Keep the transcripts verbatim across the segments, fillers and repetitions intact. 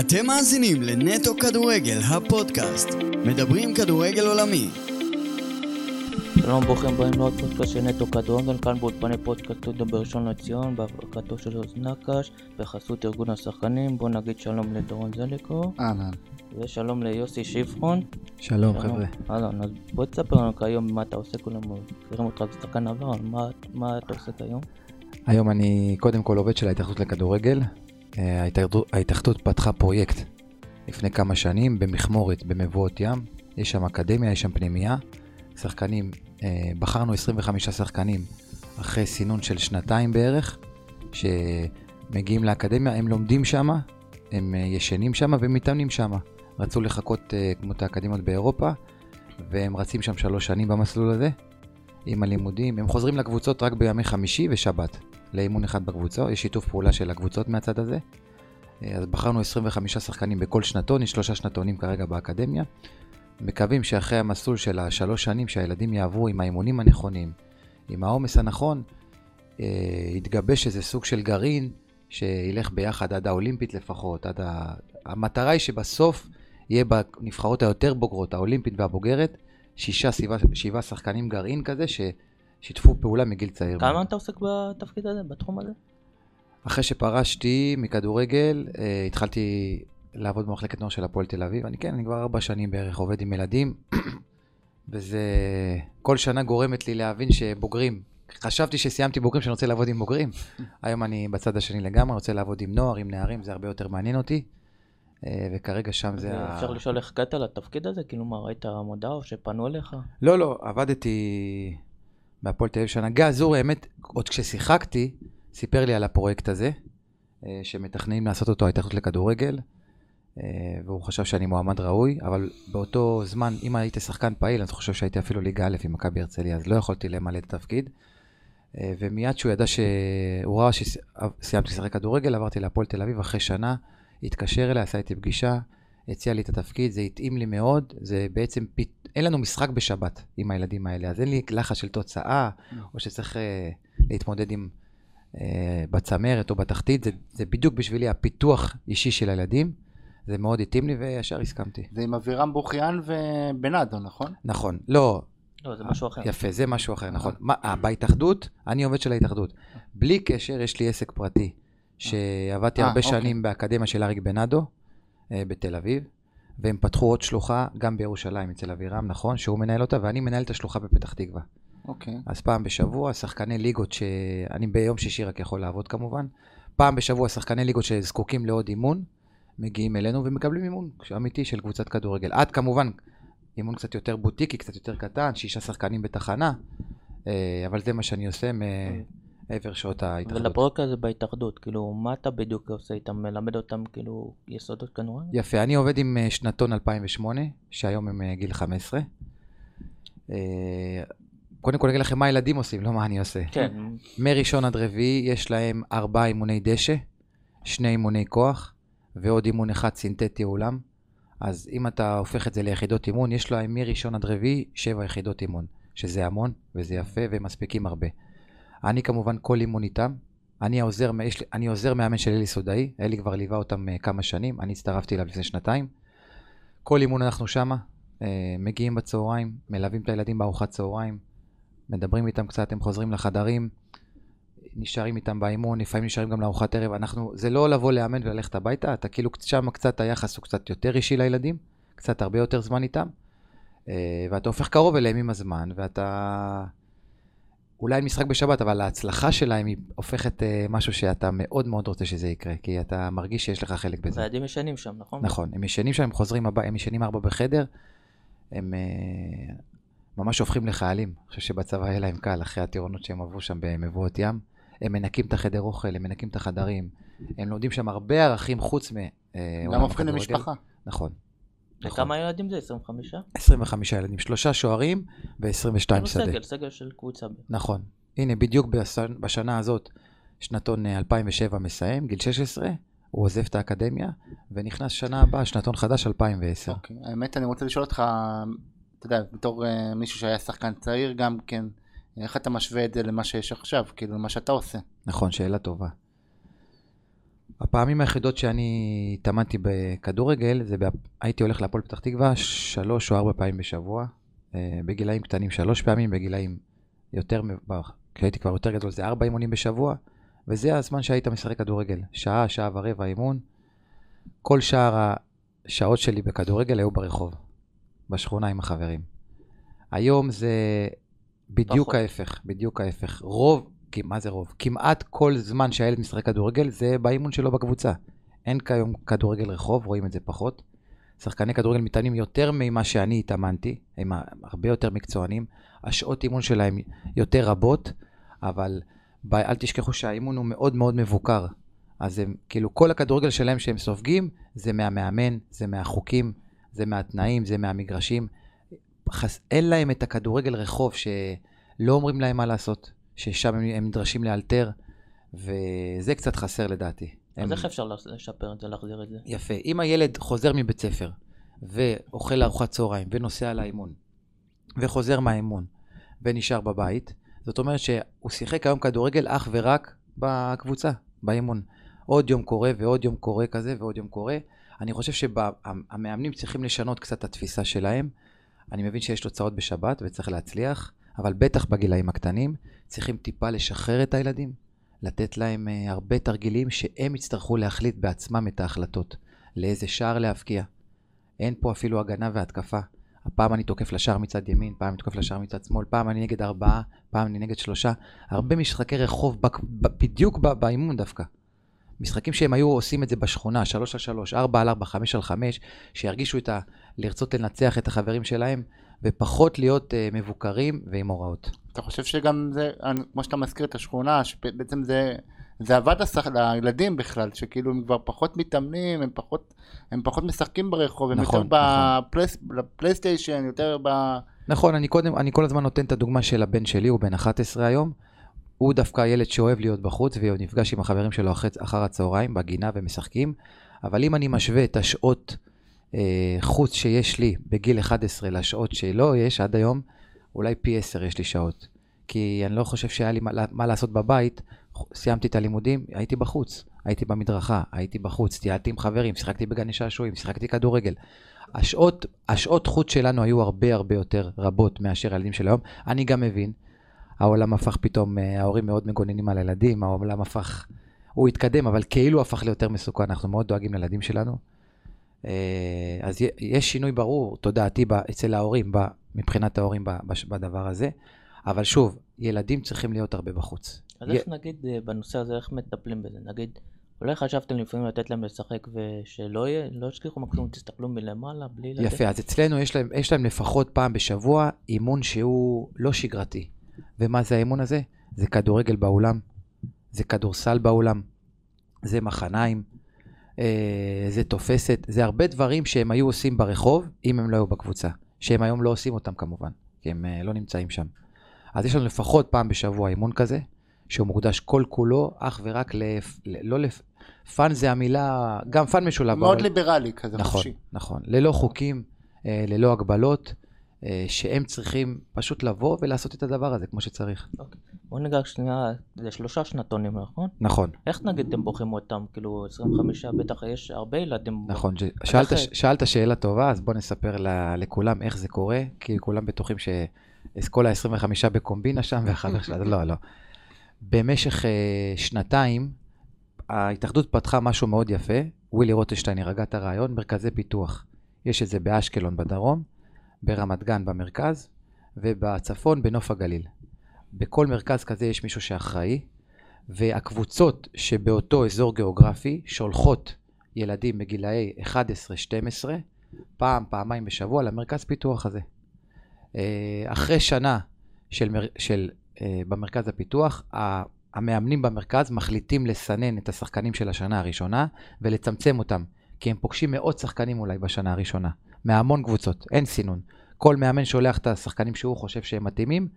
אתם מאזינים לנטו כדורגל, הפודקאסט. מדברים כדורגל עולמי. שלום, ברוכים באים לעוד פודקאסט של נטו כדורגל, כאן באולפני פודקאסט סטודיו בראשון לציון, בהפקתו של אוזנקש, בחסות ארגון השחקנים. בואו נגיד שלום לדורון זליקו. אהלן. ושלום ליוסי שבחון. שלום חבר'ה. אהלן, אז בוא תספר לנו כיום מה אתה עושה, כולם מכירים אותך כשחקן עבר, מה אתה עושה כיום? היום אני קודם כל עובד של ההתאחדות לכדורגל. ההתאחדות פתחה פרויקט לפני כמה שנים במחמורת, במבואות ים. יש שם אקדמיה, יש שם פנימיה. שחקנים, בחרנו עשרים וחמישה שחקנים אחרי סינון של שנתיים בערך, שמגיעים לאקדמיה, הם לומדים שם, הם ישנים שם ומתאמנים שם. רצו לחכות כמו את האקדמיות באירופה, והם רצים שם שלוש שנים במסלול הזה, עם הלימודים. הם חוזרים לקבוצות רק בימי חמישי ושבת. לאימון אחד בקבוצה, יש שיתוף פעולה של הקבוצות מהצד הזה. אז בחרנו עשרים וחמישה שחקנים בכל שנתון, יש שלושה שנתונים כרגע באקדמיה. מקווים שאחרי המסלול של השלוש שנים שהילדים יעברו עם האימונים הנכונים, עם העומס הנכון, יתגבש איזה סוג של גרעין שילך ביחד עד האולימפית לפחות. עד ה... המטרה היא שבסוף יהיה בנבחרות היותר בוגרות, האולימפית והבוגרת, שישה, שבעה, שבעה שחקנים גרעין כזה ש... שיתפו פעולה מגיל צעיר. כמה אתה עוסק בתפקיד הזה, בתחום הזה? אחרי שפרשתי מכדורגל, התחלתי לעבוד במחלקת נוער של הפועל תל אביב. אני כן, אני כבר ארבע שנים בערך עובד עם ילדים, וזה כל שנה גורמת לי להבין שבוגרים. חשבתי שסיימתי בוגרים, שאני רוצה לעבוד עם בוגרים. היום אני בצד השני לגמרי, רוצה לעבוד עם נוער, עם נערים, זה הרבה יותר מעניין אותי. וכרגע שם זה... אפשר לשאול איך הגעת לתפקיד הזה? כאילו מה, ראית המודעה או שפנו אליך? לא, לא, עבדתי... בהפועל תל אביב שנה. גזור, האמת, עוד כששיחקתי, סיפר לי על הפרויקט הזה, שמתכננים לעשות אותו ההתאחדות לכדורגל, והוא חשב שאני מועמד ראוי, אבל באותו זמן, אם הייתי שחקן פעיל, אני חושב שהייתי אפילו ליגה א' עם מכבי הרצליה, אז לא יכולתי למלא את התפקיד, ומיד שהוא ידע שהוא ראה שסיימתי לשחק כדורגל, עברתי להפועל תל אביב אחרי שנה, התקשר אליי, עשה איתי פגישה, הציע לי את התפקיד, זה התאים לי מאוד, זה בעצם, אין לנו משחק בשבת עם הילדים האלה, אז אין לי לחץ של תוצאה, או שצריך אה, להתמודד עם אה, בצמרת או בתחתית, זה, זה בדיוק בשבילי הפיתוח אישי של הילדים, זה מאוד התאים לי וישר הסכמתי. זה עם אבירם בוכיאן ובנאדו, נכון? נכון, לא. לא, זה משהו אחר. יפה, זה משהו אחר, נכון. מה, בהתאחדות, אני עובד של ההתאחדות. בלי קשר, יש לי עסק פרטי, שעבדתי הרבה שנים באקדמיה של אריק בנאדו, בתל אביב, והם פתחו עוד שלוחה גם בירושלים אצל אבירם, נכון, שהוא מנהל אותה, ואני מנהל את השלוחה בפתח תקווה. אוקיי. אז פעם בשבוע, שחקני ליגות שאני ביום שישי רק יכול לעבוד כמובן, פעם בשבוע שחקני ליגות שזקוקים לעוד אימון, מגיעים אלינו ומקבלים אימון אמיתי של קבוצת כדורגל. עד כמובן, אימון קצת יותר בוטיקי, קצת יותר קטן, שישה שחקנים בתחנה, אבל זה מה שאני עושה מ... עבר שעות ההתאחדות. ולפרוק הזה בהתאחדות, כאילו, מה אתה בדיוק עושה איתם? מלמד אותם, כאילו, יסודות כנורא? יפה, אני עובד עם שנתון אלפיים ושמונה, שהיום הם גיל חמש עשרה. קודם כל, נגיד לכם מה הילדים עושים, לא מה אני עושה. כן. מראשון עד רביעי יש להם ארבעה אימוני דשא, שני אימוני כוח, ועוד אימון אחד סינתטי אולם. אז אם אתה הופך את זה ליחידות אימון, יש להם מראשון עד רביעי שבע יחידות אימון, שזה המון, וזה יפה, והם מספיקים הרבה. אני כמובן כל אימון איתם, אני עוזר, אני עוזר מאמן של אלי סודאי, אלי כבר ליווה אותם כמה שנים, אני הצטרפתי אליו לפני שנתיים, כל אימון אנחנו שמה, מגיעים בצהריים, מלווים את הילדים בארוחת צהריים, מדברים איתם קצת, הם חוזרים לחדרים, נשארים איתם באימון, לפעמים נשארים גם לארוחת ערב, אנחנו, זה לא לבוא לאמן וללכת הביתה, אתה כאילו שמה קצת היחס הוא קצת יותר אישי לילדים, קצת הרבה יותר זמן איתם, ואתה הופך קרוב אליהם עם הזמן, ואתה... אולי אין משחק בשבת, אבל ההצלחה שלהם היא הופכת אה, משהו שאתה מאוד מאוד רוצה שזה יקרה, כי אתה מרגיש שיש לך חלק בזה. הילדים ישנים שם, נכון? נכון, הם ישנים שם, הם חוזרים הבא, הם ישנים ארבע בחדר, הם אה, ממש הופכים לחיילים. אני חושב שבצבא היה להם קל, אחרי הטירונות שהם עברו שם במבואות ים, הם מנקים את החדר אוכל, הם מנקים את החדרים, הם לומדים שם הרבה ערכים חוץ מ... אה, גם הופכים למשפחה. נכון. וכמה ילדים זה? עשרים וחמש? עשרים וחמישה ילדים, שלושה שוערים ו-עשרים ושתיים שדה. סגל, סגל של קבוצה. נכון. הנה, בדיוק בשנה הזאת, שנתון אלפיים ושבע מסיים, גיל שש עשרה, הוא עוזב את האקדמיה, ונכנס שנה הבאה, שנתון חדש, אלפיים ועשר. אוקיי. האמת, אני רוצה לשאול אותך, אתה יודע, בתור מישהו שהיה שחקן צעיר, גם כן, איך אתה משווה את זה למה שיש עכשיו, כאילו, למה שאתה עושה? נכון, שאלה טובה. הפעמים היחידות שאני התאמנתי בכדורגל, זה בה... הייתי הולך להפועל פתח תקווה שלוש או ארבע פעמים בשבוע, בגילאים קטנים שלוש פעמים, בגילאים יותר, כשהייתי כבר יותר גדול זה ארבע אימונים בשבוע, וזה הזמן שהיית משחק כדורגל, שעה, שעה ורבע אימון, כל שאר השעות שלי בכדורגל היו ברחוב, בשכונה עם החברים. היום זה בדיוק ההפך, בדיוק ההפך, רוב, מה זה רוב? כמעט כל זמן שהילד משחק כדורגל זה באימון שלו בקבוצה. אין כיום כדורגל רחוב, רואים את זה פחות. שחקני כדורגל מתאמנים יותר ממה שאני התאמנתי, הם הרבה יותר מקצוענים, השעות אימון שלהם יותר רבות, אבל אל תשכחו שהאימון הוא מאוד מאוד מבוקר. אז הם, כאילו כל הכדורגל שלהם שהם סופגים, זה מהמאמן, זה מהחוקים, זה מהתנאים, זה מהמגרשים. אין להם את הכדורגל רחוב שלא אומרים להם מה לעשות, ששם הם, הם נדרשים לאלתר, וזה קצת חסר לדעתי. אז איך אפשר לשפר את זה, להחזיר את זה? יפה. אם הילד חוזר מבית ספר, ואוכל ארוחת צהריים, ונוסע לאימון, וחוזר מהאימון, ונשאר בבית, זאת אומרת שהוא שיחק היום כדורגל אך ורק בקבוצה, באימון. עוד יום קורה, ועוד יום קורה כזה, ועוד יום קורה. אני חושב שהמאמנים צריכים לשנות קצת את התפיסה שלהם. אני מבין שיש תוצאות בשבת, וצריך להצליח, אבל בטח בגילאים הקטנים, צריכים טיפה לשחרר את הילדים, לתת להם uh, הרבה תרגילים שהם יצטרכו להחליט בעצמם את ההחלטות, לאיזה שער להפקיע. אין פה אפילו הגנה והתקפה. הפעם אני תוקף לשער מצד ימין, פעם אני תוקף לשער מצד שמאל, פעם אני נגד ארבעה, פעם אני נגד שלושה. הרבה משחקי רחוב בק... בדיוק באימון דווקא. משחקים שהם היו עושים את זה בשכונה, שלוש על שלוש, ארבע על ארבע, חמש על חמש, שירגישו את ה... לרצות לנצח את החברים שלהם, ופחות להיות uh, מבוקרים ועם הוראות. אתה חושב שגם זה, כמו שאתה מזכיר את השכונה, שבעצם זה, זה עבד השח, לילדים בכלל, שכאילו הם כבר פחות מתאמנים, הם פחות, הם פחות משחקים ברחוב, הם נכון, יותר נכון. בפלייס, בפלייסטיישן, יותר ב... נכון, אני, קודם, אני כל הזמן נותן את הדוגמה של הבן שלי, הוא בן אחת עשרה היום, הוא דווקא ילד שאוהב להיות בחוץ, והוא נפגש עם החברים שלו אחר, אחר הצהריים, בגינה ומשחקים, אבל אם אני משווה את השעות חוץ שיש לי בגיל אחת עשרה לשעות שלא יש עד היום, אולי פי עשר יש לי שעות. כי אני לא חושב שהיה לי מה, מה לעשות בבית, סיימתי את הלימודים, הייתי בחוץ, הייתי במדרכה, הייתי בחוץ, טיילתי עם חברים, שיחקתי בגני שעשועים, שיחקתי כדורגל. השעות, השעות חוץ שלנו היו הרבה הרבה יותר רבות מאשר הילדים של היום. אני גם מבין, העולם הפך פתאום, ההורים מאוד מגוננים על הילדים, העולם הפך, הוא התקדם, אבל כאילו הפך ליותר מסוכן, אנחנו מאוד דואגים לילדים שלנו. אז יש שינוי ברור, תודעתי, אצל ההורים, מבחינת ההורים בדבר הזה, אבל שוב, ילדים צריכים להיות הרבה בחוץ. אז איך נגיד בנושא הזה, איך מטפלים בזה? נגיד, אולי חשבתם לפעמים לתת להם לשחק ושלא ישכחו מקסימום, תסתכלו מלמעלה, בלי לתת? יפה, אז אצלנו יש להם לפחות פעם בשבוע אימון שהוא לא שגרתי. ומה זה האימון הזה? זה כדורגל באולם, זה כדורסל באולם, זה מחניים, זה תופסת, זה הרבה דברים שהם היו עושים ברחוב, אם הם לא היו בקבוצה, שהם היום לא עושים אותם כמובן, כי הם לא נמצאים שם. אז יש לנו לפחות פעם בשבוע אימון כזה, שהוא מוקדש כל כולו, אך ורק לפ... לא לפ... פן זה המילה, גם פן משולב. מאוד אבל... ליברלי כזה. נכון, חושי. נכון. ללא חוקים, ללא הגבלות, שהם צריכים פשוט לבוא ולעשות את הדבר הזה כמו שצריך. אוקיי. בוא נגע שנייה, זה שלושה שנתונים, נכון? נכון. איך נגיד אתם בוחרים אותם? כאילו עשרים וחמש, בטח יש הרבה ילדים. נכון, שאלת שאלה טובה, אז בוא נספר לכולם איך זה קורה, כי כולם בטוחים שכל ה-עשרים וחמש בקומבינה שם ואחר כך, לא, לא. במשך שנתיים, ההתאחדות פתחה משהו מאוד יפה, ווילי רוטשטיין הרגע את הרעיון, מרכזי פיתוח. יש את זה באשקלון בדרום, ברמת גן במרכז, ובצפון בנוף הגליל. בכל מרכז כזה יש מישהו שאחראי, והקבוצות שבאותו אזור גיאוגרפי שולחות ילדים בגילאי אחת עשרה עד שתים עשרה, פעם, פעמיים בשבוע, למרכז פיתוח הזה. אחרי שנה של, של, במרכז הפיתוח, המאמנים במרכז מחליטים לסנן את השחקנים של השנה הראשונה, ולצמצם אותם, כי הם פוגשים מאות שחקנים אולי בשנה הראשונה. מהמון קבוצות, אין סינון. כל מאמן שולח את השחקנים שהוא חושב שהם מתאימים,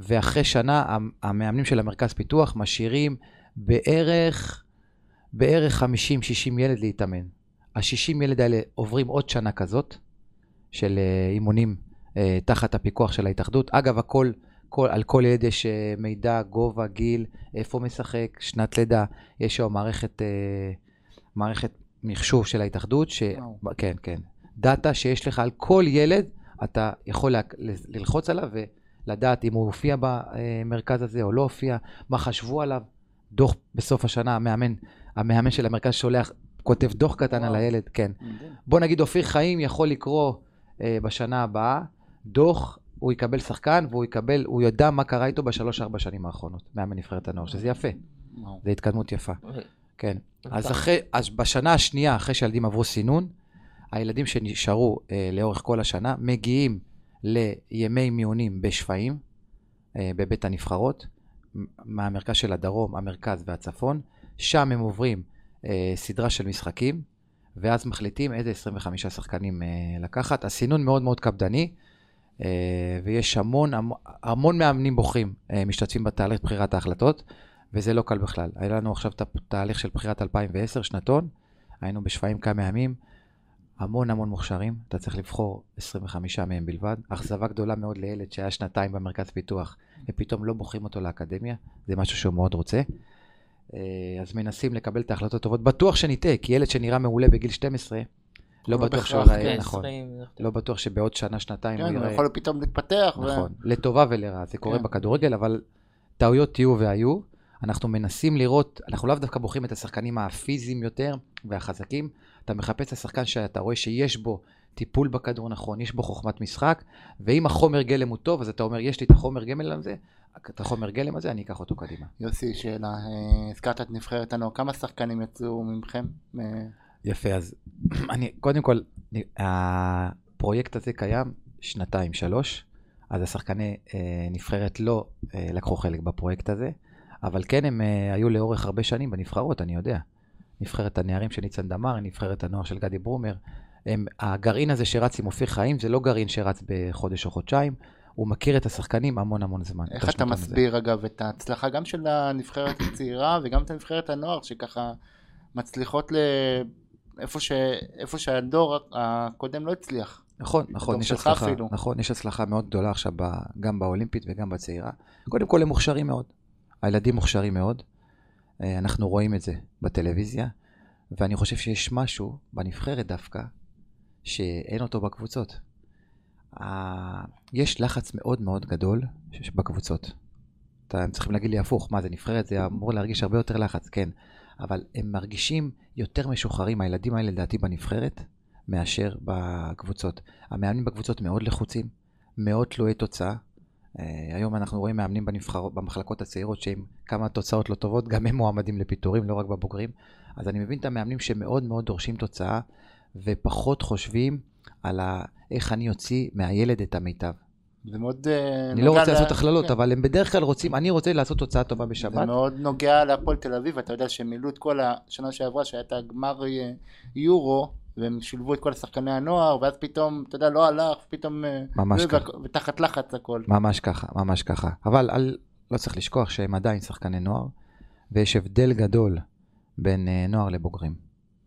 ואחרי שנה המאמנים של המרכז פיתוח משאירים בערך, בערך חמישים שישים ילד להתאמן. ה-שישים ילד האלה עוברים עוד שנה כזאת, של אימונים אה, תחת הפיקוח של ההתאחדות. אגב, הכל, כל, על כל ילד יש מידע, גובה, גיל, איפה משחק, שנת לידה, יש שם מערכת... אה, מערכת מחשוב של ההתאחדות, ש... أو. כן, כן. דאטה שיש לך על כל ילד, אתה יכול ל... ללחוץ עליו ולדעת אם הוא הופיע במרכז הזה או לא הופיע, מה חשבו עליו, דוח בסוף השנה, המאמן, המאמן של המרכז שולח, כותב דוח קטן أو. על הילד, כן. Mm-hmm. בוא נגיד, אופיר חיים יכול לקרוא אה, בשנה הבאה, דוח, הוא יקבל שחקן, והוא יקבל, הוא ידע מה קרה איתו בשלוש-ארבע שנים האחרונות, מאמן נבחרת הנוער, שזה יפה. Wow. זה התקדמות יפה. Okay. כן. אז, אחרי, אז בשנה השנייה, אחרי שהילדים עברו סינון, הילדים שנשארו אה, לאורך כל השנה, מגיעים לימי מיונים בשפעים, אה, בבית הנבחרות, מהמרכז של הדרום, המרכז והצפון, שם הם עוברים אה, סדרה של משחקים, ואז מחליטים איזה עשרים וחמישה שחקנים אה, לקחת. הסינון מאוד מאוד קפדני, אה, ויש המון, המון, המון מאמנים בוחרים, אה, משתתפים בתהליך בחירת ההחלטות, וזה לא קל בכלל. היה לנו עכשיו תהליך של בחירת אלפיים ועשר, שנתון, היינו בשפעים כמה ימים, המון המון מוכשרים, אתה צריך לבחור עשרים וחמישה מהם בלבד, אכזבה גדולה מאוד לילד שהיה שנתיים במרכז פיתוח, ופתאום לא בוחרים אותו לאקדמיה, זה משהו שהוא מאוד רוצה, אז מנסים לקבל את ההחלטות טובות, בטוח שנטעה, כי ילד שנראה מעולה בגיל שתים עשרה, לא בטוח שהוא ראה, נכון, לא בטוח שבעוד שנה, שנתיים, כן, הוא יכול פתאום להתפתח, נכון, לטובה ולרעה, זה קורה בכדורגל, אבל טעויות תהיו והיו, אנחנו מנסים לראות, אנחנו לאו דווקא בוחרים את השחקנים הפיזיים יותר והחזקים, אתה מחפש את השחקן שאתה רואה שיש בו טיפול בכדור נכון, יש בו חוכמת משחק, ואם החומר גלם הוא טוב, אז אתה אומר, יש לי את החומר גלם הזה, את החומר גלם הזה, אני אקח אותו קדימה. יוסי, שאלה, הזכרת את נבחרת הנוער, כמה שחקנים יצאו ממכם? יפה, אז אני, קודם כל, הפרויקט הזה קיים שנתיים, שלוש, אז השחקני נבחרת לא לקחו חלק בפרויקט הזה, אבל כן הם היו לאורך הרבה שנים בנבחרות, אני יודע. נבחרת הנערים של ניצן דמר, נבחרת הנוער של גדי ברומר. הם, הגרעין הזה שרץ עם אופיר חיים, זה לא גרעין שרץ בחודש או חודשיים, הוא מכיר את השחקנים המון המון זמן. איך אתה מסביר זה. אגב את ההצלחה גם של הנבחרת הצעירה וגם את הנבחרת הנוער, שככה מצליחות לאיפה ש... שהדור הקודם לא הצליח? נכון, נכון, יש הצלחה, נכון, יש הצלחה מאוד גדולה עכשיו ב... גם באולימפית וגם בצעירה. קודם כל הם מוכשרים מאוד. הילדים מוכשרים מאוד, אנחנו רואים את זה בטלוויזיה, ואני חושב שיש משהו בנבחרת דווקא, שאין אותו בקבוצות. יש לחץ מאוד מאוד גדול בקבוצות. אתם צריכים להגיד לי הפוך, מה זה נבחרת? זה אמור להרגיש הרבה יותר לחץ, כן. אבל הם מרגישים יותר משוחררים, הילדים האלה לדעתי בנבחרת, מאשר בקבוצות. המאמנים בקבוצות מאוד לחוצים, מאוד תלויי תוצאה, היום אנחנו רואים מאמנים בנבחרות, במחלקות הצעירות, שהם כמה תוצאות לא טובות, גם הם מועמדים לפיטורים, לא רק בבוגרים. אז אני מבין את המאמנים שמאוד מאוד דורשים תוצאה, ופחות חושבים על איך אני יוציא מהילד את המיטב. זה מאוד... אני לא רוצה לעשות הכללות, אבל הם בדרך כלל רוצים, אני רוצה לעשות תוצאה טובה בשבת. זה מאוד נוגע להפועל תל אביב, אתה יודע שמילאו את כל השנה שעברה, שהייתה גמר יורו, והם שילבו את כל השחקני הנוער, ואז פתאום, אתה יודע, לא הלך, פתאום... ממש ככה. ותחת לחץ הכל. ממש ככה, ממש ככה. אבל לא צריך לשכוח שהם עדיין שחקני נוער, ויש הבדל גדול בין נוער לבוגרים.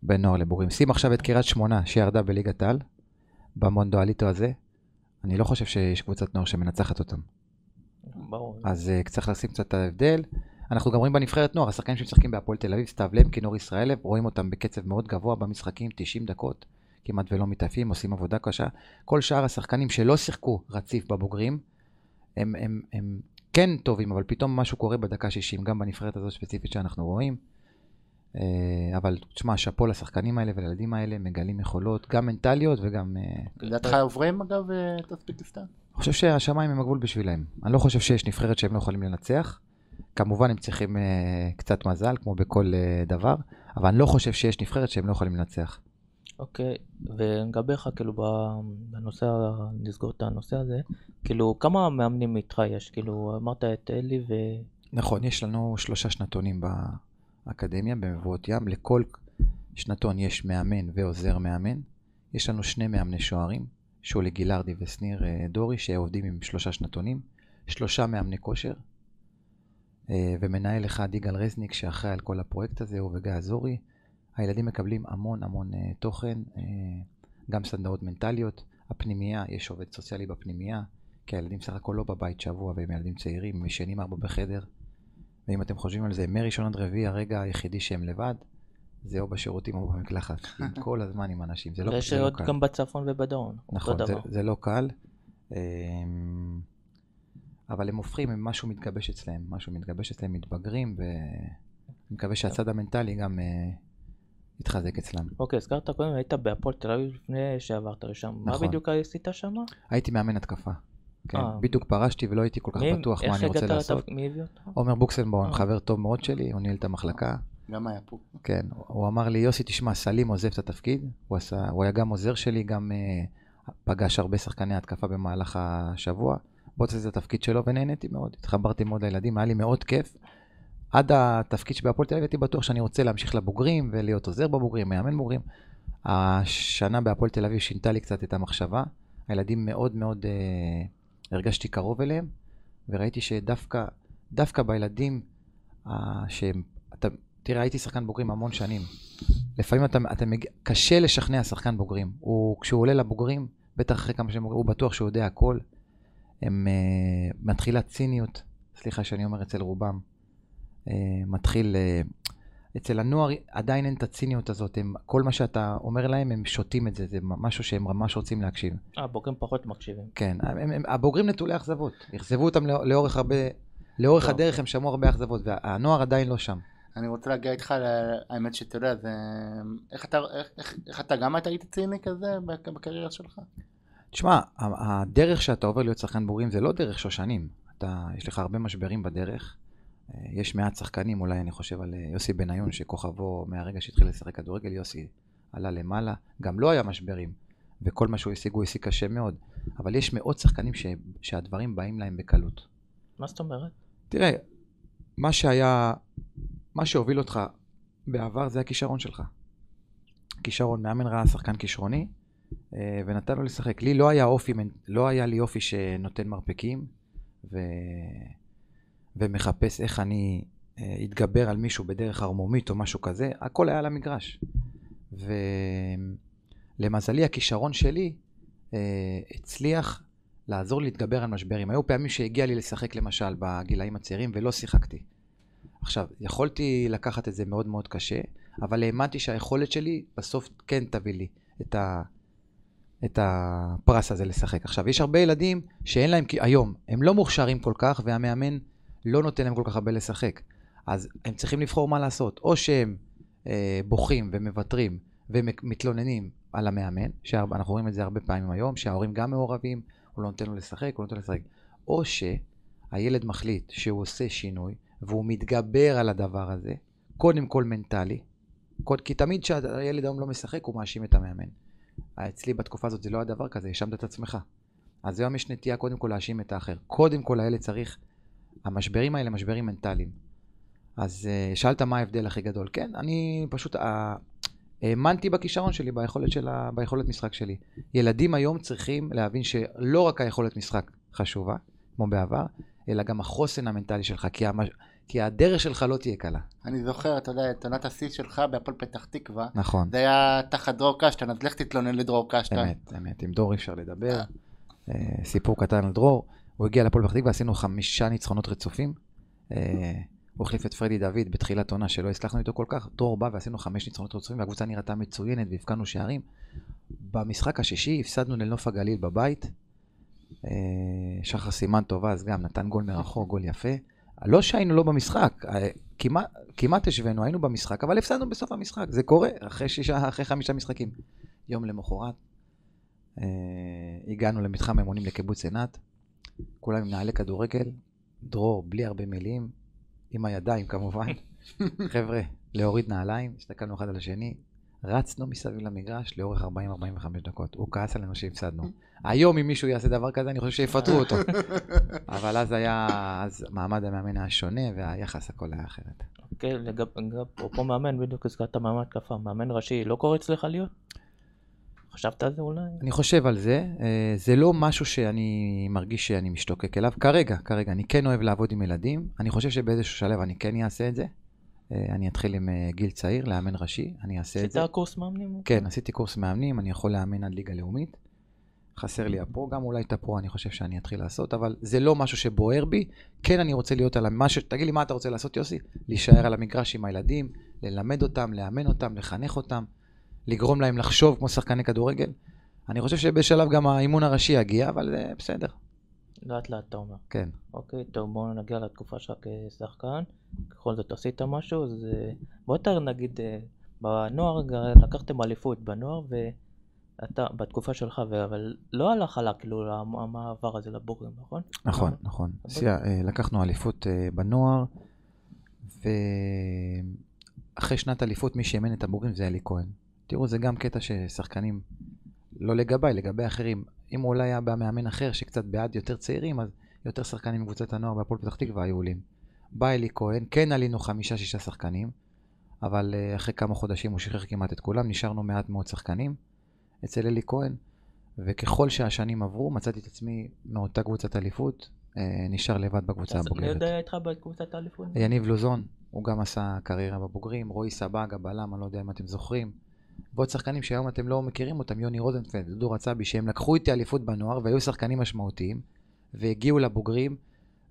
בין נוער לבוגרים. שים עכשיו את קריית שמונה, שירדה בליגת העל, במונדואליטו הזה, אני לא חושב שיש קבוצת נוער שמנצחת אותם. ברור. אז צריך לשים קצת ההבדל. אנחנו גם רואים בנבחרת נוער, השחקנים שמשחקים בהפועל תל אביב, סתיו לב, כינור ישראלב, רואים אותם בקצב מאוד גבוה במשחקים, תשעים דקות, כמעט ולא מתעייפים, עושים עבודה קשה. כל שאר השחקנים שלא שיחקו רציף בבוגרים, הם, הם, הם כן טובים, אבל פתאום משהו קורה בדקה שישים, גם בנבחרת הזו ספציפית שאנחנו רואים. אבל תשמע, שפול השחקנים האלה ולילדים האלה מגלים יכולות, גם מנטליות וגם... לדעתך עוברים אגב את אוזבקיסטן? אני חושב שהשמיים הם הגבול בשבילהם. אני לא חושב שיש נבחרת שהם לא יכולים לנצח. כמובן הם צריכים uh, קצת מזל, כמו בכל uh, דבר, אבל אני לא חושב שיש נבחרת שהם לא יכולים לנצח. אוקיי, okay. ונגבי לך, כאילו, בנושא, נסגור את הנושא הזה, כאילו, כמה מאמנים איתך יש? כאילו, אמרת את אלי ו... נכון, יש לנו שלושה שנתונים באקדמיה, במבואות ים, לכל שנתון יש מאמן ועוזר מאמן, יש לנו שני מאמני שוערים, שולי גילרדי וסניר דורי, שעובדים עם שלושה שנתונים, שלושה מאמני כושר, ומנהל אחד יגאל רזניק שאחראי על כל הפרויקט הזה, הוא בן גזוררי. הילדים מקבלים המון המון תוכן, גם סדנאות מנטליות. הפנימייה, יש עובד סוציאלי בפנימייה, כי הילדים סך הכל לא בבית שבוע, והם ילדים צעירים, הם ישנים ארבע בחדר. ואם אתם חושבים על זה, מראשון עד רביעי הרגע היחידי שהם לבד, זה או בשירותים או במקלחת, כל הזמן עם אנשים, זה לא קל. יש עוד גם בצפון ובדרום. נכון, זה לא קל, אבל הם הופכים, הם משהו מתגבש אצלהם, משהו מתגבש אצלהם, מתבגרים, ואני מקווה שהצד המנטלי גם יתחזק אצלם. אוקיי, הזכרת קודם, היית בהפועל תל אביב לפני שעברת לשם, מה בדיוק עשית שם? הייתי מאמן התקפה. כן, בדיוק פרשתי ולא הייתי כל כך בטוח מה אני רוצה לעשות. מי הביא אותך? עומר בוקסנבוים, חבר טוב מאוד שלי, הוא ניהל את המחלקה. גם היה פה. כן, הוא אמר לי, יוסי, תשמע, סלים עוזב את התפקיד, הוא, עשה, הוא היה גם עוזר שלי, גם uh, פגש הרבה שחקני התקפה במהלך השבוע, בוא תעשה את התפקיד שלו, ונהניתי מאוד, התחברתי מאוד לילדים, היה לי מאוד כיף, עד התפקיד שבהפועל תל אביב, הייתי בטוח שאני רוצה להמשיך לבוגרים, ולהיות עוזר בבוגרים, מאמן בוגרים, השנה בהפועל תל אביב שינתה לי קצת את המחשבה, הילדים מאוד מאוד uh, הרגשתי קרוב אליהם, וראיתי שדווקא, דווקא בילדים, uh, שהם, אתה, תראה, הייתי שחקן בוגרים המון שנים. לפעמים אתה, אתה מג... קשה לשכנע שחקן בוגרים. הוא, כשהוא עולה לבוגרים, בטח אחרי כמה שהם, הוא בטוח שהוא יודע הכל. הם, uh, מתחילה ציניות, סליחה שאני אומר אצל רובם. Uh, מתחיל, uh, אצל הנוער עדיין אין את הציניות הזאת. הם, כל מה שאתה אומר להם, הם שותים את זה. זה משהו שהם ממש רוצים להקשיב. הבוגרים פחות מקשיבים. כן, הם, הם, הם, הבוגרים נטולי אכזבות. יחזבו אותם לאורך הרבה, לאורך הדרך הם שמעו הרבה אכזבות, והנוער עדיין לא שם. אני רוצה להגיע איתך, האמת שאתה יודע, איך אתה גם היית ציני כזה בקריירה שלך? תשמע, הדרך שאתה עובר להיות שחקן בוגרים זה לא דרך שושנים. יש לך הרבה משברים בדרך. יש מעט שחקנים, אולי אני חושב על יוסי בניון, שכוכבו מהרגע שהתחיל לשחק כדורגל, יוסי עלה למעלה, גם לא היה משברים, וכל מה שהוא השיג הוא השיג קשה מאוד. אבל יש מאות שחקנים שהדברים באים להם בקלות. מה זאת אומרת? תראה, מה שהיה... מה שהוביל אותך בעבר זה הכישרון שלך. כישרון, מאמן ראה שחקן כישרוני, ונתן לו לשחק. לי לא היה אופי, לא היה לי אופי שנותן מרפקים, ו... ומחפש איך אני אתגבר על מישהו בדרך הרמומית או משהו כזה. הכל היה על המגרש. ולמזלי, הכישרון שלי הצליח לעזור להתגבר על משברים. היו פעמים שהגיע לי לשחק למשל בגילאים הצעירים ולא שיחקתי. עכשיו, יכולתי לקחת את זה מאוד מאוד קשה, אבל האמנתי שהיכולת שלי בסוף כן תביא לי את, ה, את הפרס הזה לשחק. עכשיו, יש הרבה ילדים שאין להם, כי היום הם לא מוכשרים כל כך, והמאמן לא נותן להם כל כך הרבה לשחק. אז הם צריכים לבחור מה לעשות. או שהם אה, בוכים ומוותרים ומתלוננים על המאמן, שאנחנו רואים את זה הרבה פעמים היום, שההורים גם מעורבים, הוא לא נותן לו לשחק, הוא לא נותן לשחק. או שהילד מחליט שהוא עושה שינוי, והוא מתגבר על הדבר הזה, קודם כל מנטלי, כי תמיד שהילד היום לא משחק, הוא מאשים את המאמן. אצלי בתקופה הזאת זה לא הדבר כזה, ישמת את עצמך. אז היום יש נטייה קודם כל להאשים את האחר. קודם כל הילד צריך, המשברים האלה משברים מנטליים. אז שאלת מה ההבדל הכי גדול? כן, אני פשוט האמנתי בכישרון שלי, ביכולת שלה, ביכולת משחק שלי. ילדים היום צריכים להבין שלא רק היכולת משחק חשובה, כמו בעבר, אלא גם החוסן המנטלי שלך, כי המש... כי הדרך שלך לא תהיה קלה. אני זוכר, אתה יודע, את עונת הסיס שלך בהפועל פתח תקווה. נכון. זה היה תחת דרור קשטן, אז לך תתלונן לדרור קשטן. אמת, אמת. עם דור אי אפשר לדבר. סיפור קטן על דרור. הוא הגיע לפועל פתח תקווה, עשינו חמישה ניצחונות רצופים. הוא החליף את פרדי דוד בתחילת עונה שלא הצלחנו איתו כל כך. דרור בא ועשינו חמש ניצחונות רצופים, והקבוצה נראתה מצוינת והבקענו שערים. במשחק השישי הפסדנו לנוף הגליל בבית. שחר סימן טובה, אז גם נתן גול מרחוק, גול יפה. לא שהיינו לא במשחק, כמעט, כמעט השווינו, היינו במשחק, אבל הפסדנו בסוף המשחק. זה קורה אחרי שישה, אחרי חמישה משחקים. יום למחרת, אה, הגענו למתחם האימונים לקיבוץ עינת, כולם עם נעלי כדורגל, דרור בלי הרבה מילים, עם הידיים כמובן. חבר'ה, להוריד נעליים, הסתכלנו אחד על השני, רצנו מסביב למגרש לאורך ארבעים עד ארבעים וחמש דקות. הוא כעס עלינו שהפסדנו. היום אם מישהו יעשה דבר כזה, אני חושב שיפטרו אותו. אבל אז היה, אז מעמד המאמן היה שונה, והיחס הכל היה אחרת. אוקיי, לגב, פה מאמן, בדיוק הזכרת מעמד כפה. מאמן ראשי לא קורא אצלך להיות? חשבת על זה אולי? אני חושב על זה. זה לא משהו שאני מרגיש שאני משתוקק אליו. כרגע, כרגע, אני כן אוהב לעבוד עם ילדים. אני חושב שבאיזשהו שלב אני כן אעשה את זה. אני אתחיל עם גיל צעיר, לאמן ראשי, אני אעשה את זה. עשית קורס מאמנים? כן, עשיתי קורס מאמנים, אני יכול לאמן עד ליגה לאומית. חסר לי הפרו, גם אולי את הפרו אני חושב שאני אתחיל לעשות, אבל זה לא משהו שבוער בי. כן, אני רוצה להיות על המשהו, תגיד לי מה אתה רוצה לעשות יוסי? להישאר על המגרש עם הילדים, ללמד אותם, לאמן אותם, לחנך אותם, לגרום להם לחשוב כמו שחקני כדורגל. אני חושב שבשלב גם האימון הראשי יגיע, אבל בסדר. לאט לאט אתה אומר. כן. אוקיי, טוב, בואו נגיע לתקופה שלך כשחקן. ככל זאת עשית משהו, אז בוא תאר נגיד בנוער, לקחתם אליפות בנוער, ואתה בתקופה שלך, אבל לא הלך עלה כאילו המעבר הזה לבוגרים, נכון? נכון, נכון. לקחנו אליפות בנוער, ואחרי שנת אליפות מי שימן את הבוגרים זה אלי כהן. תראו, זה גם קטע ששחקנים... לא לגבי, לגבי אחרים. אם אולי היה במאמן אחר שקצת בעד יותר צעירים, אז יותר שחקנים בקבוצת הנוער בהפועל פתח תקווה היו עולים. בא אלי כהן, כן עלינו חמישה, שישה שחקנים, אבל אחרי כמה חודשים הוא שחרר כמעט את כולם, נשארנו מעט מאוד שחקנים אצל אלי כהן, וככל שהשנים עברו, מצאתי את עצמי מאותה קבוצת אליפות, נשאר לבד בקבוצה הבוגרת. אז אני יודע איתך בקבוצת האליפות? יניב לוזון, הוא גם עשה קריירה בבוגרים, רועי סבג, הבלם, אני לא יודע אם אתם זוכרים. ועוד שחקנים שהיום אתם לא מכירים אותם, יוני רוזנפלד, דודו רצבי, שהם לקחו איתי אליפות בנוער והיו שחקנים משמעותיים והגיעו לבוגרים,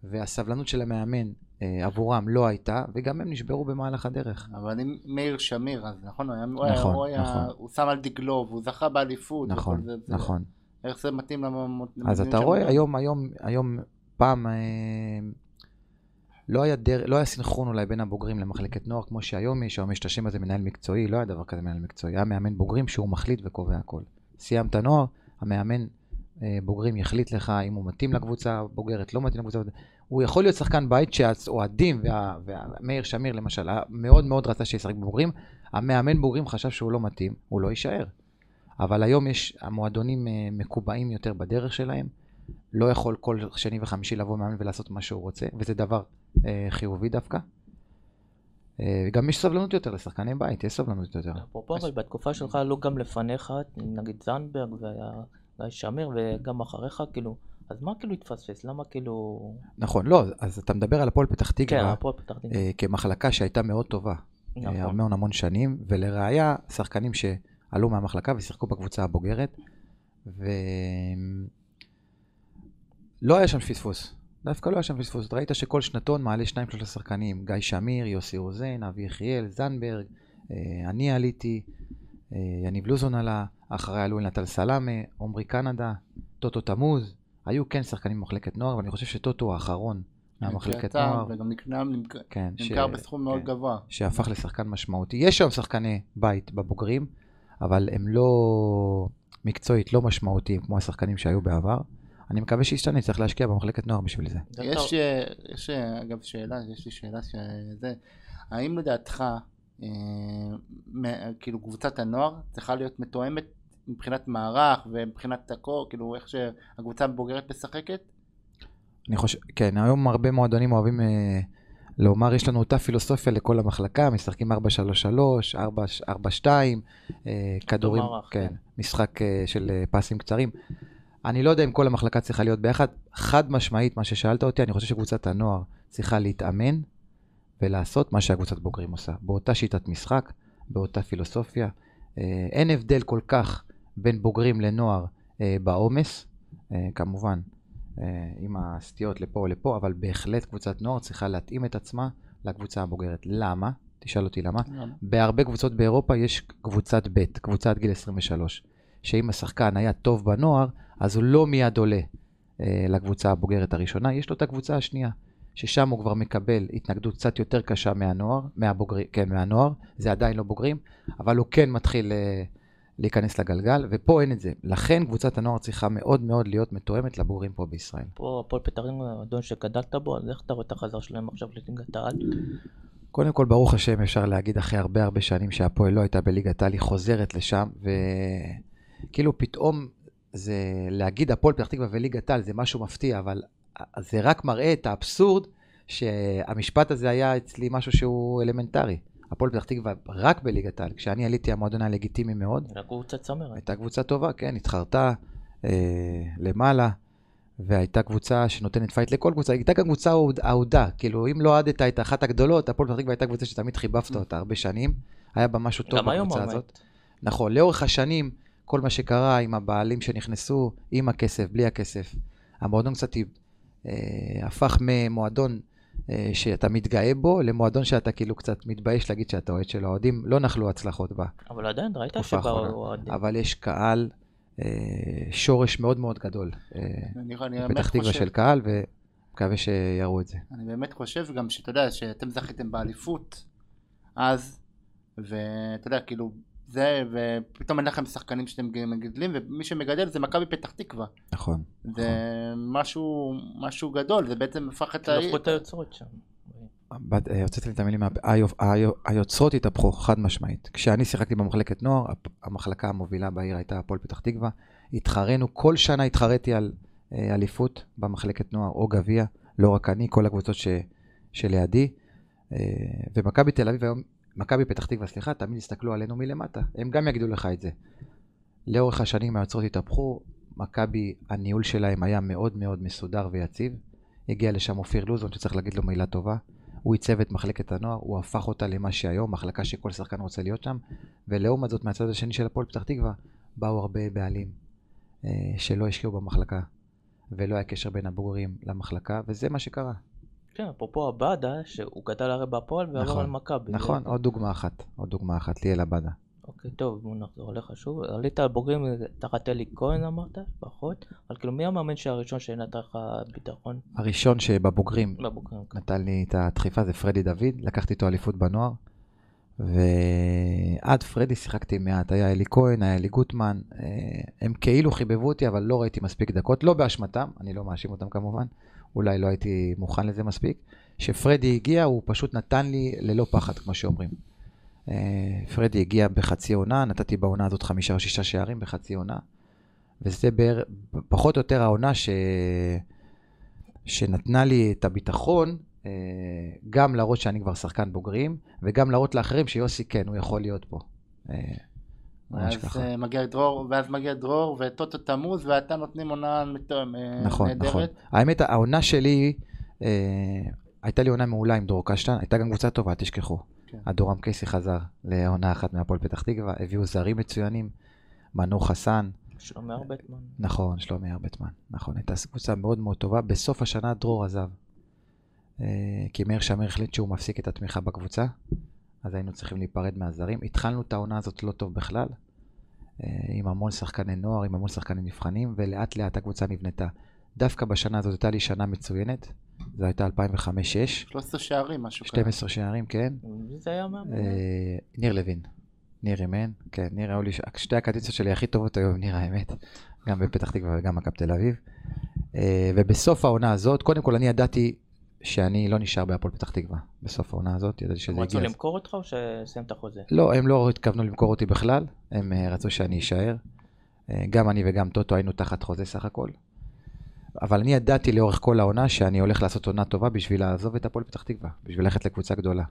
והסבלנות של המאמן אה, עבורם לא הייתה, וגם הם נשברו במהלך הדרך. אבל אני מאיר שמיר, אז נכון, הוא, היה, נכון, הוא, היה, נכון. הוא, היה, הוא שם על דגלו והוא זכה באליפות. נכון, זה, זה, נכון. איך זה מתאים למות... אז אתה רואה, היום, היום, היום פעם אה, לא היה, דר... לא היה סנכרון אולי בין הבוגרים למחלקת נוער, כמו שהיום יש, או משתשים הזה מנהל מקצועי, לא היה דבר כזה מנהל מקצועי, היה מאמן בוגרים שהוא מחליט וקובע הכל. סיימת הנוער, המאמן אה, בוגרים יחליט לך אם הוא מתאים לקבוצה בוגרת, לא מתאים לקבוצה בוגרת. הוא יכול להיות שחקן בית שהאוהדים, וה... וה... מאיר שמיר למשל, מאוד מאוד רצה שישחק בוגרים, המאמן בוגרים חשב שהוא לא מתאים, הוא לא יישאר. אבל היום יש, המועדונים אה, מקובעים יותר בדרך שלהם, לא יכול כל שני וחמישי לבוא מאמן ולעשות מה שהוא רוצה, וזה דבר אה, חיובי דווקא. אה, גם יש סבלנות יותר לשחקני בית, יש סבלנות יותר. אפרופו, אבל בתקופה שלך עלו גם לפניך, נגיד זנדברג ואלי שמיר, וגם אחריך, כאילו, אז מה כאילו התפספס? למה כאילו... נכון, לא, אז אתה מדבר על הפועל פתח תקווה, אה, כמחלקה שהייתה מאוד טובה, נכון. אה, המון המון שנים, ולראיה, שחקנים שעלו מהמחלקה ושיחקו בקבוצה הבוגרת, ו... לא היה שם פספוס, דווקא לא היה שם פספוס. אתה ראית שכל שנתון מעלה שניים שלושה שחקנים, גיא שמיר, יוסי רוזן, אביחי אל זנברג, אני עליתי, יניב לוזון עלה, אחרי עלו נטל סלאמה, עומרי קנדה, טוטו תמוז, היו כן שחקנים במחלקת נוער, ואני חושב שטוטו האחרון מהמחלקת נוער. וגם נמכר בסכום מאוד גבוה. שהפך לשחקן משמעותי. יש שם שחקני בית בבוגרים, אבל הם לא מקצועית, לא משמעותיים כמו השחקנים שהיו בעבר. אני מקווה שישתנה, צריך להשקיע במחלקת נוער בשביל זה. יש, יש, אגב, שאלה, יש לי שאלה שזה, האם לדעתך, אה, כאילו, קבוצת הנוער צריכה להיות מתואמת מבחינת מערך ומבחינת תקור, כאילו, איך שהקבוצה בוגרת משחקת? אני חושב, כן, היום הרבה מועדונים אוהבים, אה, לומר, יש לנו אותה פילוסופיה לכל המחלקה, משחקים ארבע שלוש שלוש, ארבע שתיים, אה, כדורים, כן, משחק, אה, של, אה, פסים קצרים. אני לא יודע אם כל המחלקה צריכה להיות ביחד, חד משמעית מה ששאלת אותי, אני חושב שקבוצת הנוער צריכה להתאמן ולעשות מה שהקבוצת בוגרים עושה, באותה שיטת משחק, באותה פילוסופיה, אין הבדל כל כך בין בוגרים לנוער בעומס, כמובן עם הסטיות לפה או לפה, אבל בהחלט קבוצת נוער צריכה להתאים את עצמה לקבוצה הבוגרת. למה? תשאל אותי למה. בהרבה קבוצות באירופה יש קבוצת ב', קבוצת גיל עשרים ושלוש, שאם השחקן היה טוב בנוער, אז הוא לא מיד עולה אה, לקבוצה הבוגרת הראשונה, יש לו את הקבוצה השנייה, ששם הוא כבר מקבל התנגדות קצת יותר קשה מהנוער, מהבוגרים, כן, מהנוער, זה עדיין לא בוגרים, אבל הוא כן מתחיל אה, להיכנס לגלגל, ופה אין את זה. לכן קבוצת הנוער צריכה מאוד מאוד להיות מתואמת לבוגרים פה בישראל. פה הפועל פתח תקווה, אדון שגדלת בו, אז איך אתה רואה את החזר שלהם עכשיו לליגת העל? קודם כל, ברוך השם, אפשר להגיד אחרי הרבה הרבה שנים שהפועל לא הייתה בליגת העל, היא חוזרת לשם, וכאילו פתאום זה להגיד הפועל פתח תקווה וליגת העל, זה משהו מפתיע, אבל זה רק מראה את האבסורד שהמשפט הזה היה אצלי משהו שהוא אלמנטרי. הפועל פתח תקווה רק בליגת העל, כשאני עליתי המועדון הלגיטימי מאוד. הייתה קבוצה צמרת. הייתה קבוצה טובה, כן, התחרתה אה, למעלה, והייתה קבוצה שנותנת פייט לכל קבוצה, הייתה גם קבוצה אהודה, כאילו אם לא עדת את אחת הגדולות, הפועל פתח תקווה הייתה קבוצה שתמיד חיבבת אותה הרבה שנים, היה בה משהו טוב בקבוצה הזאת. נכון, לאורך השנים כל מה שקרה עם הבעלים שנכנסו, עם הכסף, בלי הכסף. המועדון קצת אה, הפך ממועדון שאתה מתגאה בו, למועדון שאתה כאילו קצת מתבייש להגיד שאתה אוהד שלו. האוהדים לא נחלו הצלחות בה. אבל עדיין ראית שבאוהדים. אבל יש קהל, שורש מאוד מאוד גדול. פתח תקווה של קהל, ומקווה שיראו את זה. אני באמת חושב גם שאתה יודע, שאתם זכיתם באליפות אז, ואתה יודע, כאילו, זה, ופתאום אין לכם שחקנים שאתם מגדלים, ומי שמגדל זה מכבי פתח תקווה. נכון. זה משהו, משהו גדול, זה בעצם הפך את העיר. תהפכו את היוצרות שם. יוצאתי לי את המילים, היוצרות התהפכו חד משמעית. כשאני שיחקתי במחלקת נוער, המחלקה המובילה בעיר הייתה הפועל פתח תקווה. התחרנו, כל שנה התחרתי על אליפות במחלקת נוער או גביע, לא רק אני, כל הקבוצות שלידי. ומכבי תל אביב היום, מכבי פתח תקווה, סליחה, תמיד הסתכלו עלינו מלמטה, הם גם יגידו לך את זה. לאורך השנים היוצרות התהפכו, מכבי, הניהול שלהם היה מאוד מאוד מסודר ויציב, הגיע לשם אופיר לוזון שצריך להגיד לו מילה טובה, הוא עיצב את מחלקת הנוער, הוא הפך אותה למה שהיום, מחלקה שכל שחקן רוצה להיות שם, ולעומת זאת מהצד השני של הפועל פתח תקווה, באו הרבה בעלים שלא השקיעו במחלקה, ולא היה קשר בין הבוגרים למחלקה, וזה מה שקרה. כן, אפרופו הבאדה, שהוא גדל הרי בפועל ועבר על מכבי. נכון, עוד דוגמה אחת, עוד דוגמה אחת, ליאל הבאדה. אוקיי, טוב, בואו נחזור לך שוב. עלית על בוגרים תחת אלי כהן אמרת, פחות, אבל כאילו מי המאמן שהראשון שנתן לך ביטחון? הראשון שבבוגרים נתן לי את הדחיפה זה פרדי דוד, לקחתי איתו אליפות בנוער, ועד פרדי שיחקתי מעט, היה אלי כהן, היה אלי גוטמן, הם כאילו חיבבו אותי, אבל לא ראיתי מספיק דקות, לא באשמתם, אני לא מאשים אותם כמובן. אולי לא הייתי מוכן לזה מספיק. שפרדי הגיע, הוא פשוט נתן לי ללא פחד, כמו שאומרים. פרדי הגיע בחצי עונה, נתתי בעונה הזאת חמישה או שישה שערים בחצי עונה, וזה פחות או יותר העונה ש... שנתנה לי את הביטחון, גם להראות שאני כבר שחקן בוגרים, וגם להראות לאחרים שיוסי כן, הוא יכול להיות פה. אז מגיע דרור, ואז מגיע דרור וטוטו תמוז, ואתה נותנים עונה נהדרת. נכון, נכון. האמת, העונה שלי, הייתה לי עונה מעולה עם דרור קשטן, הייתה גם קבוצה טובה, תשכחו. הדורם קייסי חזר לעונה אחת מהפועל פתח תקווה, הביאו זרים מצוינים, מנור חסן. שלומי הרבטמן. נכון, שלומי הרבטמן. נכון, הייתה קבוצה מאוד מאוד טובה. בסוף השנה דרור עזב, כי מאיר שמיר החליט שהוא מפסיק את התמיכה בקבוצה. אז היינו צריכים להיפרד מהזרים. התחלנו את העונה הזאת לא טוב בכלל, עם המון שחקני נוער, עם המון שחקני נבחנים, ולאט לאט הקבוצה נבנתה. דווקא בשנה הזאת הייתה לי שנה מצוינת, זו הייתה אלפיים וחמש אלפיים ושש. שלושה עשר שערים, משהו כזה. שתים עשרה שערים, כן. זה היה מאמן. ניר לוין, ניר אימן, כן, ניר ראו לי, שתי הקדיצות שלי הכי טובות היו עם ניר האמת, גם בפתח תקווה וגם מכבי תל אביב. ובסוף העונה הזאת, קודם כל אני ידעתי, שאני לא נשאר בהפועל פתח תקווה. בסוף העונה הזאת, ידעתי שזה הגיע. הם רצו למכור אותך או שסיימת חוזה? לא, הם לא התכוונו למכור אותי בכלל, הם רצו שאני אשאר. גם אני וגם טוטו היינו תחת חוזה סך הכל. אבל אני ידעתי לאורך כל העונה שאני הולך לעשות עונה טובה בשביל לעזוב את הפועל פתח תקווה, בשביל ללכת לקבוצה גדולה.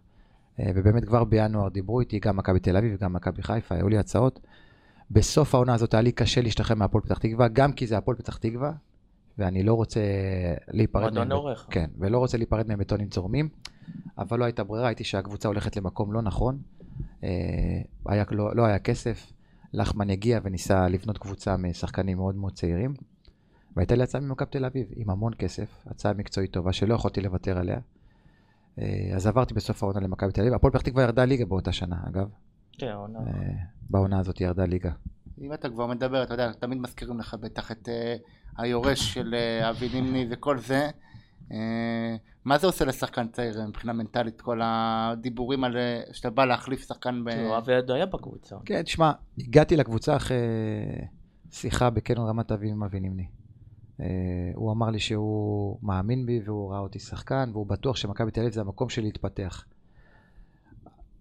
ובאמת כבר בינואר דיברו איתי, גם מכבי תל אביב וגם מכבי חיפה, היו לי הצעות. בסוף העונה הזאת היה לי קשה להשתחרר מהפועל פתח תקווה, גם כי זה הפועל פתח תקווה. ואני לא רוצה להיפרד מהם, כן, ולא רוצה להיפרד מהם בטונים צורמים, אבל לא הייתה ברירה, הייתי שהקבוצה הולכת למקום לא נכון, היה, לא, לא היה כסף, לחמן הגיע וניסה לבנות קבוצה משחקנים מאוד מאוד צעירים, והייתה לי הצעה ממכבי תל אביב, עם המון כסף, הצעה מקצועית טובה שלא יכולתי לוותר עליה, אז עברתי בסוף העונה למכבי תל אביב, הפועל פתח תקווה ירדה ליגה באותה שנה אגב, כן, בעונה הזאת ירדה ליגה. אם אתה כבר מדבר, אתה יודע, תמיד מזכירים לך בטח את uh, היורש של uh, אבי נימני וכל זה. Uh, מה זה עושה לשחקן צעיר מבחינה מנטלית? כל הדיבורים על uh, שאתה בא להחליף שחקן ב... אבי עד היה בקבוצה. כן, תשמע, הגעתי לקבוצה אחרי שיחה בקנון רמת אבי עם אבי נימני. Uh, הוא אמר לי שהוא מאמין בי והוא ראה אותי שחקן, והוא בטוח שמכבי תל אביב זה המקום שלי להתפתח.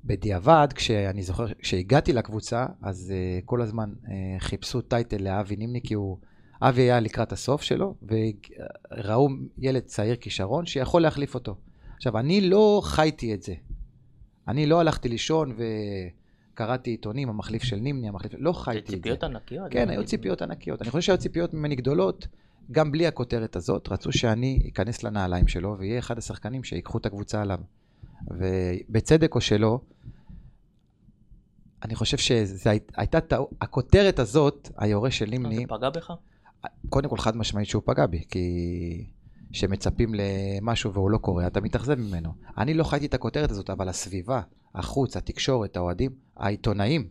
בדיעבד, כשאני זוכר, כשהגעתי לקבוצה, אז uh, כל הזמן uh, חיפשו טייטל לאבי נימני, כי הוא, אבי היה לקראת הסוף שלו, וראו ילד צעיר כישרון שיכול להחליף אותו. עכשיו, אני לא חייתי את זה. אני לא הלכתי לישון וקראתי עיתונים, המחליף של נימני, המחליף, לא חייתי את זה. ציפיות ענקיות? כן, היו ציפיות ענקיות. אני חושב שהיו ציפיות ממני גדולות, גם בלי הכותרת הזאת, רצו שאני אכנס לנעליים שלו, ויהיה אחד השחקנים שיקחו את הקבוצה עליו. ובצדק או שלא, אני חושב שהייתה הכותרת הזאת, היורש של לימני... זה פגע בך? קודם כל חד משמעית שהוא פגע בי, כי שמצפים למשהו והוא לא קורה, אתה מתאכזב ממנו. אני לא חייתי את הכותרת הזאת, אבל הסביבה, החוץ, התקשורת, האוהדים, העיתונאים,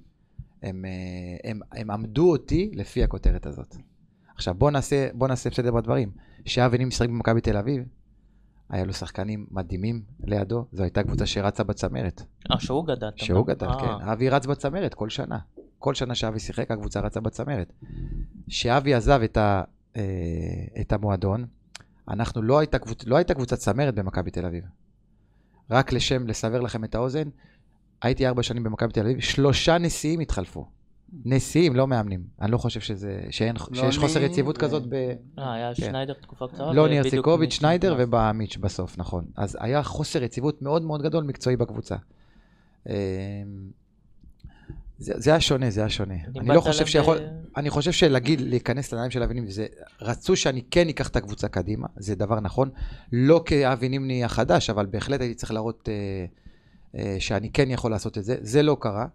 הם, הם, הם עמדו אותי לפי הכותרת הזאת. עכשיו בוא נעשה, בוא נעשה בסדר בדברים. שאבי נימני משחק במכבי תל אביב, היה לו שחקנים מדהימים לידו, זו הייתה קבוצה שרצה בצמרת. אה, שהוא גדל. שהוא גדל, כן. אבי רץ בצמרת כל שנה. כל שנה שאבי שיחק, הקבוצה רצה בצמרת. שאבי עזב את, ה, אה, את המועדון, אנחנו לא הייתה, קבוצ... לא הייתה קבוצת צמרת במכבי תל אביב. רק לשם, לסבר לכם את האוזן, הייתי ארבע שנים במכבי תל אביב, שלושה נשיאים התחלפו. נשיאים, לא מאמנים. אני לא חושב שזה, שאין, לא שיש חוסר יציבות ו... כזאת ב... אה, היה כן. שניידר תקופה קצרה. לא, ניר סיקוביץ', שניידר ובאמיץ' בסוף, נכון. אז היה חוסר יציבות מאוד מאוד גדול מקצועי בקבוצה. זה, זה היה שונה, זה היה שונה. אני לא חושב שיכול... אני חושב שלהגיד, להיכנס לעיניים של אבי נימני, זה רצו שאני כן אקח את הקבוצה קדימה, זה דבר נכון. לא כאבי נימני החדש, אבל בהחלט הייתי צריך להראות אה, אה, שאני כן יכול לעשות את זה. זה לא קרה.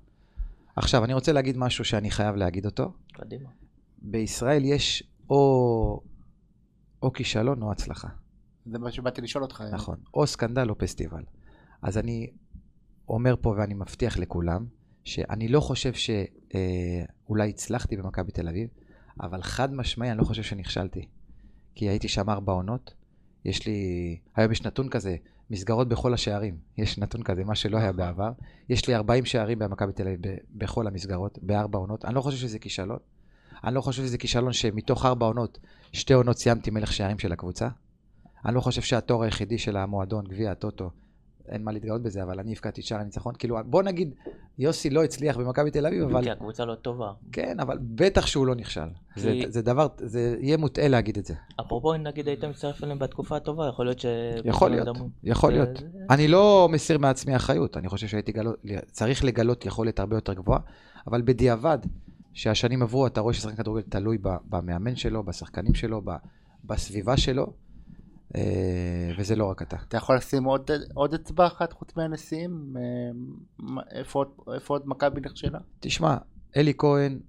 עכשיו, אני רוצה להגיד משהו שאני חייב להגיד אותו. קדימה. בישראל יש או, או כישלון או הצלחה. זה מה שבאתי לשאול אותך. נכון. היה. או סקנדל או פסטיבל. אז אני אומר פה ואני מבטיח לכולם, שאני לא חושב שאולי הצלחתי במכבי בתל אביב, אבל חד משמעי אני לא חושב שנכשלתי. כי הייתי שם ארבע עונות, יש לי, היום יש נתון כזה, מסגרות בכל השערים, יש נתון כזה, מה שלא היה בעבר, יש לי ארבעים שערים במכבי בתל אביב, בכל המסגרות, בארבע עונות, אני לא חושב שזה כישלון, אני לא חושב שזה כישלון שמתוך ארבע עונות, שתי עונות סיימתי מלך שערים של הקבוצה, אני לא חושב שהתור היחידי של המועדון, גביע הטוטו, אין מה להתגאות בזה, אבל אני הפקעתי שער הניצחון, כאילו בוא נגיד, יוסי לא הצליח במכבי בתל אביב, אבל... כי הקבוצה לא טובה. כן, אבל בטח שהוא לא נכשל. זה, זה דבר, זה יהיה מוטעה להגיד את זה. אפרופו, נגיד, הייתם מצטרף אליהם בתקופה הטובה, יכול להיות ש... יכול להיות, יכול להיות. אני לא מסיר מעצמי אחריות, אני חושב שהייתי גלות, צריך לגלות יכולת הרבה יותר גבוהה, אבל בדיעבד, שהשנים עברו, אתה רואה ששחקן כדורגל תלוי במאמן שלו, בשחקנים שלו, בסביבה שלו. וזה לא רק אתה. אתה יכול לשים עוד אצבע אחת חוץ מהנשיאים? איפה עוד מכבי נכשלה? תשמע, אלי כהן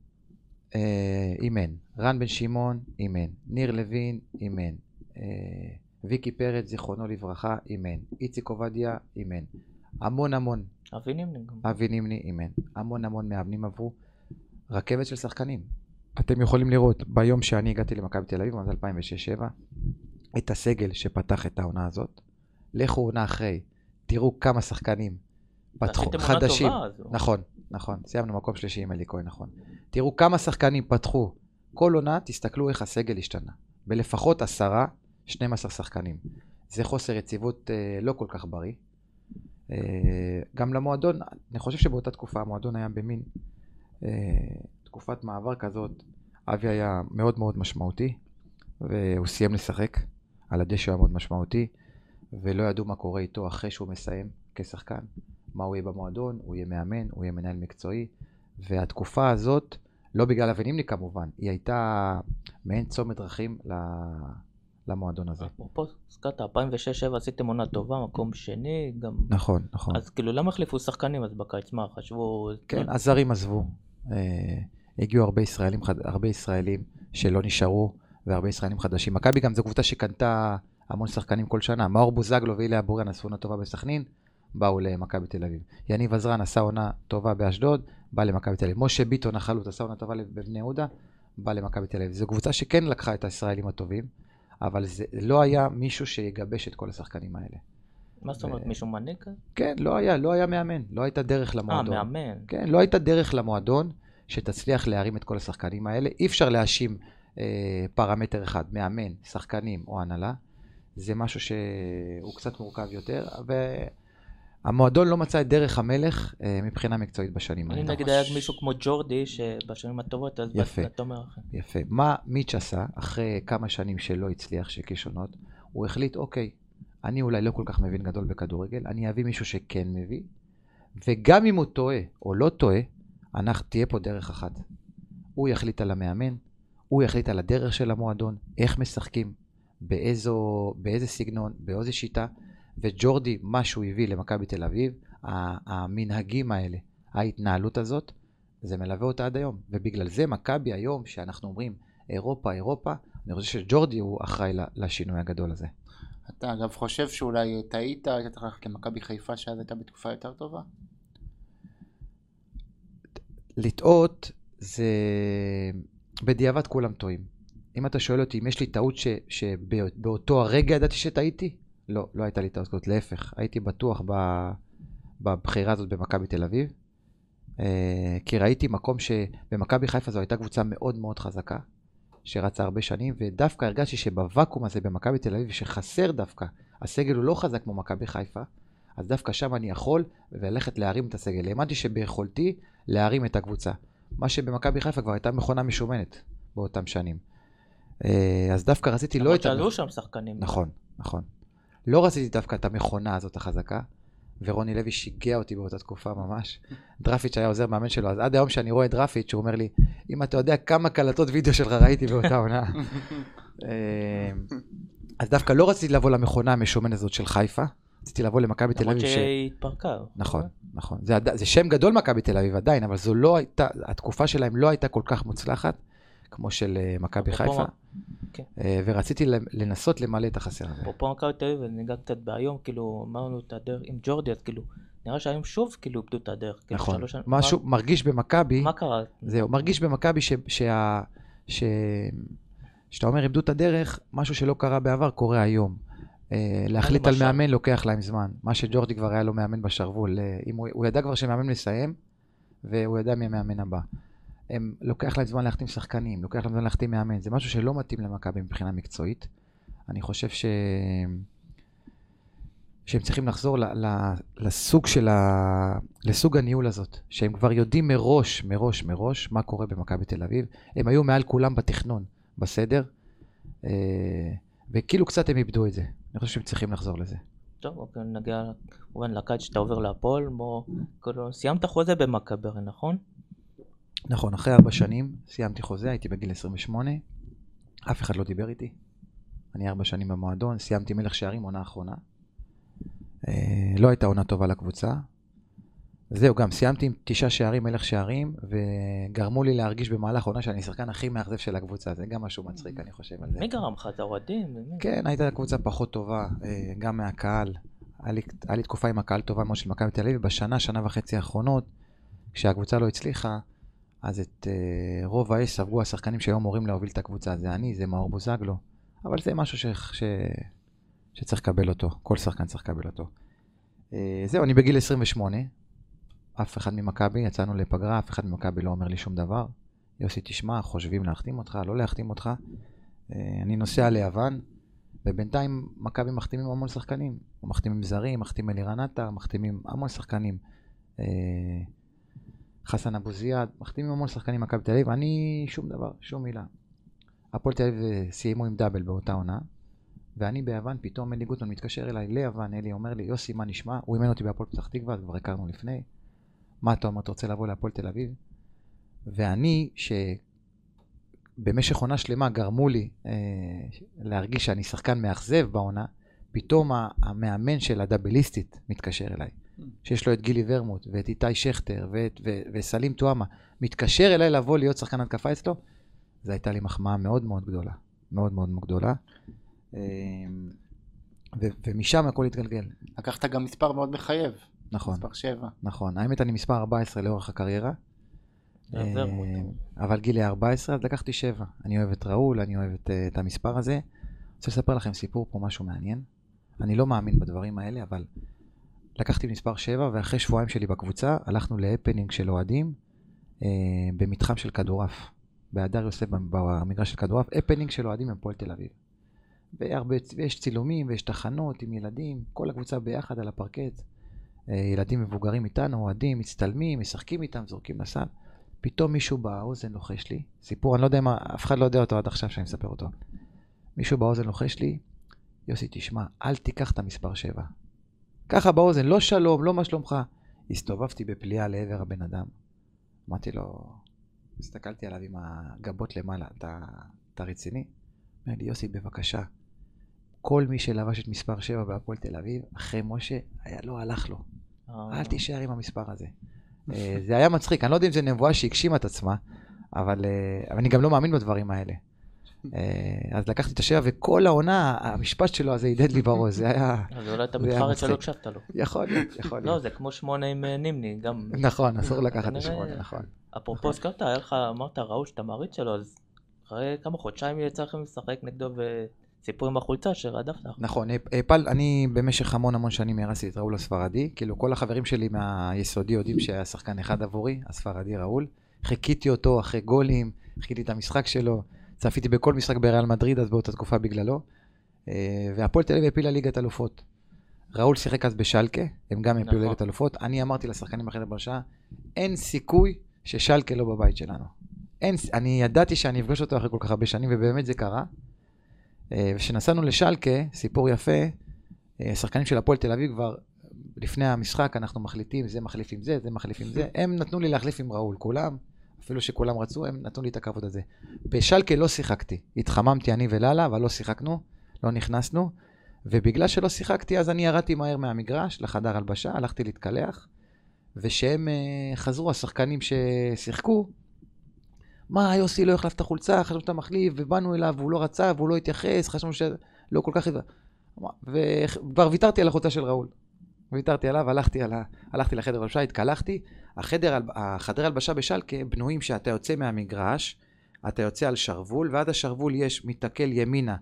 אימן, רן בן שמעון אימן, ניר לוין אימן, ויקי פרץ זיכרונו לברכה אימן, איציק עובדיה אימן, המון המון אבי נימני גם. אבי נימני אימן, המון המון מאמנים עברו, רכבת של שחקנים. אתם יכולים לראות ביום שאני הגעתי למכבי תל אביב, עד אלפיים ושש שבע את הסגל שפתח את העונה הזאת, לכו עונה אחרי, תראו כמה שחקנים פתחו, חדשים, נכון, נכון, סיימנו מקום שלישי עם אלי כהן, נכון, תראו כמה שחקנים פתחו, כל עונה תסתכלו איך הסגל השתנה, בלפחות עשרה, שנים עשר שחקנים, זה חוסר יציבות אה, לא כל כך בריא, אה, גם למועדון, אני חושב שבאותה תקופה, המועדון היה במין אה, תקופת מעבר כזאת, אבי היה מאוד מאוד משמעותי, והוא סיים לשחק, על הדשא היה מאוד משמעותי, ולא ידעו מה קורה איתו אחרי שהוא מסיים כשחקן. מה הוא יהיה במועדון, הוא יהיה מאמן, הוא יהיה מנהל מקצועי, והתקופה הזאת, לא בגלל אבי נימני כמובן, היא הייתה מעין צומת דרכים למועדון הזה. אפרופו, הזכרת, אלפיים ושש שבע עשיתם עונה טובה, מקום שני גם... נכון, נכון. אז כאילו, למה החליפו שחקנים? אז בקיץ מה, חשבו... כן, הזרים עזבו. הגיעו הרבה ישראלים, הרבה ישראלים שלא נשארו, והרבה ישראלים חדשים. מכבי גם זו קבוצה שקנתה המון שחקנים כל שנה. מאור בוזגלו ואילי אבוריאן עשו עונה טובה בסכנין, באו למכבי בתל אביב. יניב עזרן עשה עונה טובה באשדוד, בא למכבי בתל אביב. משה ביטון החלוץ עשה עונה טובה בבני יהודה, בא למכבי בתל אביב. זו קבוצה שכן לקחה את הישראלים הטובים, אבל זה לא היה מישהו שיגבש את כל השחקנים האלה. מה זאת אומרת, מישהו מנהיג? כן, לא היה, לא היה מאמן, לא הייתה דרך למועדון. אה, מאמן. כן, לא הייתה דרך למועדון שתצליח להרים את כל השחקנים האלה. אי אפשר להאשים פרמטר אחד, מאמן, שחקנים או הנהלה, זה משהו שהוא קצת מורכב יותר, והמועדון לא מצא את דרך המלך מבחינה מקצועית בשנים. אני נגיד היה מישהו כמו ג'ורדי שבשנים הטובות, אז בתומר אחר. יפה. מה מיץ' עשה אחרי כמה שנים שלא הצליח, שכישונות, הוא החליט, אוקיי, אני אולי לא כל כך מבין גדול בכדורגל, אני אביא מישהו שכן מביא, וגם אם הוא טועה או לא טועה, אנחנו תהיה פה דרך אחת. הוא יחליט על המאמן, הוא יחליט על הדרך של המועדון, איך משחקים, באיזו, באיזה סגנון, באיזו שיטה, וג'ורדי, מה שהוא הביא למכבי תל אביב, המנהגים האלה, ההתנהלות הזאת, זה מלווה אותה עד היום. ובגלל זה מכבי היום, שאנחנו אומרים אירופה, אירופה, אני חושב שג'ורדי הוא אחראי לשינוי הגדול הזה. אתה אגב חושב שאולי טעית, היית צריך ללכת למכבי חיפה שאז הייתה בתקופה יותר טובה? לטעות זה בדיעבד כולם טועים. אם אתה שואל אותי אם יש לי טעות ש... שבאותו הרגע ידעתי שטעיתי, לא, לא הייתה לי טעות כזאת, להפך, הייתי בטוח ב... בבחירה הזאת במכבי תל אביב, כי ראיתי מקום שבמכבי חיפה זו הייתה קבוצה מאוד מאוד חזקה, שרצה הרבה שנים, ודווקא הרגשתי שבוואקום הזה במכבי תל אביב, שחסר דווקא, הסגל הוא לא חזק כמו מכבי חיפה, אז דווקא שם אני יכול ללכת להרים את הסגל. האמנתי שביכולתי להרים את הקבוצה. מה שבמכבי חיפה כבר הייתה מכונה משומנת באותם שנים. אז דווקא רציתי לא את... עלו שם שחקנים. נכון, נכון. לא רציתי דווקא את המכונה הזאת החזקה, ורוני לוי שיגע אותי באותה תקופה ממש. דרפיץ' היה עוזר מאמן שלו, אז עד היום שאני רואה את דרפיץ' הוא אומר לי, אם אתה יודע כמה קלטות וידאו שלך ראיתי באותה עונה. אז דווקא לא רציתי לבוא למכונה המשומנת הזאת של חיפה, רציתי לבוא למכבי תל אביב. למרות שהיא התפרקה. נכון, נכון. זה שם גדול מכבי תל אביב עדיין, אבל זו לא הייתה, התקופה שלהם לא הייתה כל כך מוצלחת, כמו של מכבי חיפה. ורציתי לנסות למלא את החסר הזה. פה מכבי תל אביב, וניגע קצת בהיום, כאילו, אמרנו את הדרך עם ג'ורדי, אז כאילו, נראה שהיום שוב כאילו איבדו את הדרך. נכון, משהו מרגיש במכבי. מה קרה? זהו, מרגיש במכבי שאתה אומר איבדו את הדרך, משהו שלא קרה בעבר קורה היום. להחליט על מאמן לוקח להם זמן. מה שג'ורדי כבר היה לו מאמן בשרוול, הוא ידע כבר שמאמן מסיים, והוא ידע מי המאמן הבא. הם לוקח להם זמן להחתים שחקנים, לוקח להם זמן להחתים מאמן, זה משהו שלא מתאים למכבי מבחינה מקצועית. אני חושב ש... שהם צריכים לחזור ל... ל... לסוג של ה... לסוג הניהול הזאת, שהם כבר יודעים מראש, מראש, מראש, מה קורה במכבי תל אביב. הם היו מעל כולם בתכנון, בסדר, וכאילו קצת הם איבדו את זה. אני חושב שהם צריכים לחזור לזה. טוב, אוקיי, נגיע כמובן לקד שאתה עובר להפועל, בוא... סיימת חוזה במכבי, נכון? נכון, אחרי ארבע שנים סיימתי חוזה, הייתי בגיל עשרים ושמונה, אף אחד לא דיבר איתי, אני ארבע שנים במועדון, סיימתי מלך שערים עונה האחרונה, אה, לא הייתה עונה טובה לקבוצה, זהו גם, סיימתי עם תשעה שערים מלך שערים, וגרמו לי להרגיש במהלך עונה שאני שחקן הכי מאכזב של הקבוצה, זה גם משהו מצחיק אני חושב על זה. מי גרם לך את האוהדים? כן, הייתה קבוצה פחות טובה, אה, גם מהקהל, היה לי, היה לי תקופה עם הקהל טובה מאוד של מכבי תל אביב, בשנה, שנה וחצי האחרונות, כשהקבוצה לא הצליחה, אז את uh, רוב האש ספגו השחקנים שהיום מורים להוביל את הקבוצה, זה אני, זה מאור בוזגלו, אבל זה משהו ש... ש... שצריך לקבל אותו, כל שחקן צריך לקבל אותו. Uh, זהו, אני בגיל עשרים ושמונה, אף אחד ממכבי, יצאנו לפגרה, אף אחד ממכבי לא אומר לי שום דבר, יוסי תשמע, חושבים להחתים אותך, לא להחתים אותך, uh, אני נוסע ליוון, ובינתיים מכבי מחתימים המון שחקנים, מחתימים זרים, מחתימים לירנטה, מחתימים המון שחקנים, uh, חסן אבו זיאד, מחתימים המון שחקנים מכבי תל אביב, אני שום דבר, שום מילה. הפועל תל אביב סיימו עם דאבל באותה עונה, ואני ביוון, פתאום אלי גוטמן מתקשר אליי ליוון, אלי אומר לי, יוסי, מה נשמע? הוא אימן אותי בהפועל פתח תקווה, כבר הכרנו לפני. מה אתה אומר, אתה רוצה לבוא להפועל תל אביב? ואני, שבמשך עונה שלמה גרמו לי אה, להרגיש שאני שחקן מאכזב בעונה, פתאום המאמן של הדאבליסטית מתקשר אליי. שיש לו את גילי ורמוט ואת איתי שכטר ואת ו, וסלים תואמה מתקשר אליי לבוא להיות שחקן התקפה אצלו, זה הייתה לי מחמאה מאוד מאוד גדולה, מאוד מאוד גדולה, ו, ומשם הכל התגלגל. לקחת גם מספר מאוד מחייב, נכון, מספר שבע. נכון, האמת אני מספר ארבע עשרה לאורך הקריירה, אבל גילי ארבע עשרה אז לקחתי שבע. אני אוהב את ראול, אני אוהב את, את המספר הזה. רוצה לספר לכם סיפור פה, משהו מעניין. אני לא מאמין בדברים האלה, אבל לקחתי מספר שבע, ואחרי שבועיים שלי בקבוצה, הלכנו להפנינג של אוהדים, אה, במתחם של כדורף, בהדר יוסף, במגרש של כדורף, הפנינג של אוהדים עם פועל תל אביב. והרבה, ויש צילומים, ויש תחנות עם ילדים, כל הקבוצה ביחד על הפרקט, אה, ילדים מבוגרים איתנו, אוהדים, מצטלמים, משחקים איתם, זורקים לסל. פתאום מישהו באוזן לוחש לי, סיפור, אני לא יודע אם אף אחד לא יודע אותו עד עכשיו שאני מספר אותו. מישהו באוזן לוחש לי, יוסי, תשמע, אל תיקח את המספר שבע. ככה באוזן, לא שלום, לא מה שלומך. הסתובבתי בפליאה לעבר הבן אדם. אמרתי לו, הסתכלתי עליו עם הגבות למעלה, אתה, אתה רציני? אמר לי, יוסי, בבקשה. כל מי שלבש את מספר שבע בהפועל תל אביב, אחרי משה, היה לא הלך לו. אל תישאר עם המספר הזה. זה היה מצחיק, אני לא יודע אם זה נבואה שהגשימה את עצמה, אבל, אבל אני גם לא מאמין בדברים האלה. אז לקחתי את השבע, וכל העונה, המשפט שלו הזה ידד לי בראש, זה היה... אז אולי אתה מתחרט שלא קשבת לו. יכול להיות, יכול להיות. לא, זה כמו שמונה עם נימני, גם... נכון, אסור לקחת את השמונה, נכון. אפרופו, הזכרת, היה לך, אמרת, ראו שאתה מעריץ שלו, אז אחרי כמה חודשיים יצא לכם לשחק נגדו וסיפור עם החולצה שרדפת. נכון, אני במשך המון המון שנים הרסתי את ראול הספרדי, כאילו כל החברים שלי מהיסודי יודעים שהיה שחקן אחד עבורי, הספרדי ראול. חיכיתי אותו אחרי גולים, חיכיתי את המשחק שלו, צפיתי בכל משחק בריאל מדריד אז באותה תקופה בגללו, והפועל תל אביב הפילה ליגת אלופות. ראול שיחק אז בשלקה, הם גם הפילו ליגת אלופות. אני אמרתי לשחקנים אחרי הברשה, אין סיכוי ששלקה לא בבית שלנו. אין, אני ידעתי שאני אפגוש אותו אחרי כל כך הרבה שנים, ובאמת זה קרה. וכשנסענו לשלקה, סיפור יפה, השחקנים של הפועל תל אביב כבר לפני המשחק, אנחנו מחליטים, זה מחליף עם זה, זה מחליף עם זה. הם נתנו לי להחליף עם ראול, כולם. אפילו שכולם רצו, הם נתנו לי את הכבוד הזה. בשלקה לא שיחקתי, התחממתי אני ולאללה, אבל לא שיחקנו, לא נכנסנו, ובגלל שלא שיחקתי, אז אני ירדתי מהר מהמגרש, לחדר הלבשה, הלכתי להתקלח, ושהם uh, חזרו, השחקנים ששיחקו, מה, יוסי לא יחלף את החולצה, חשבנו את המחליף, ובאנו אליו, והוא לא רצה, והוא לא התייחס, חשבנו שלא כל כך... וכבר ויתרתי על החולצה של ראול. ויתרתי עליו, הלכתי, על ה... הלכתי לחדר הלבשה, התקלחתי. החדר, החדר הלבשה בשלקה בנויים שאתה יוצא מהמגרש, אתה יוצא על שרבול, ועד השרבול יש מתקל ימינה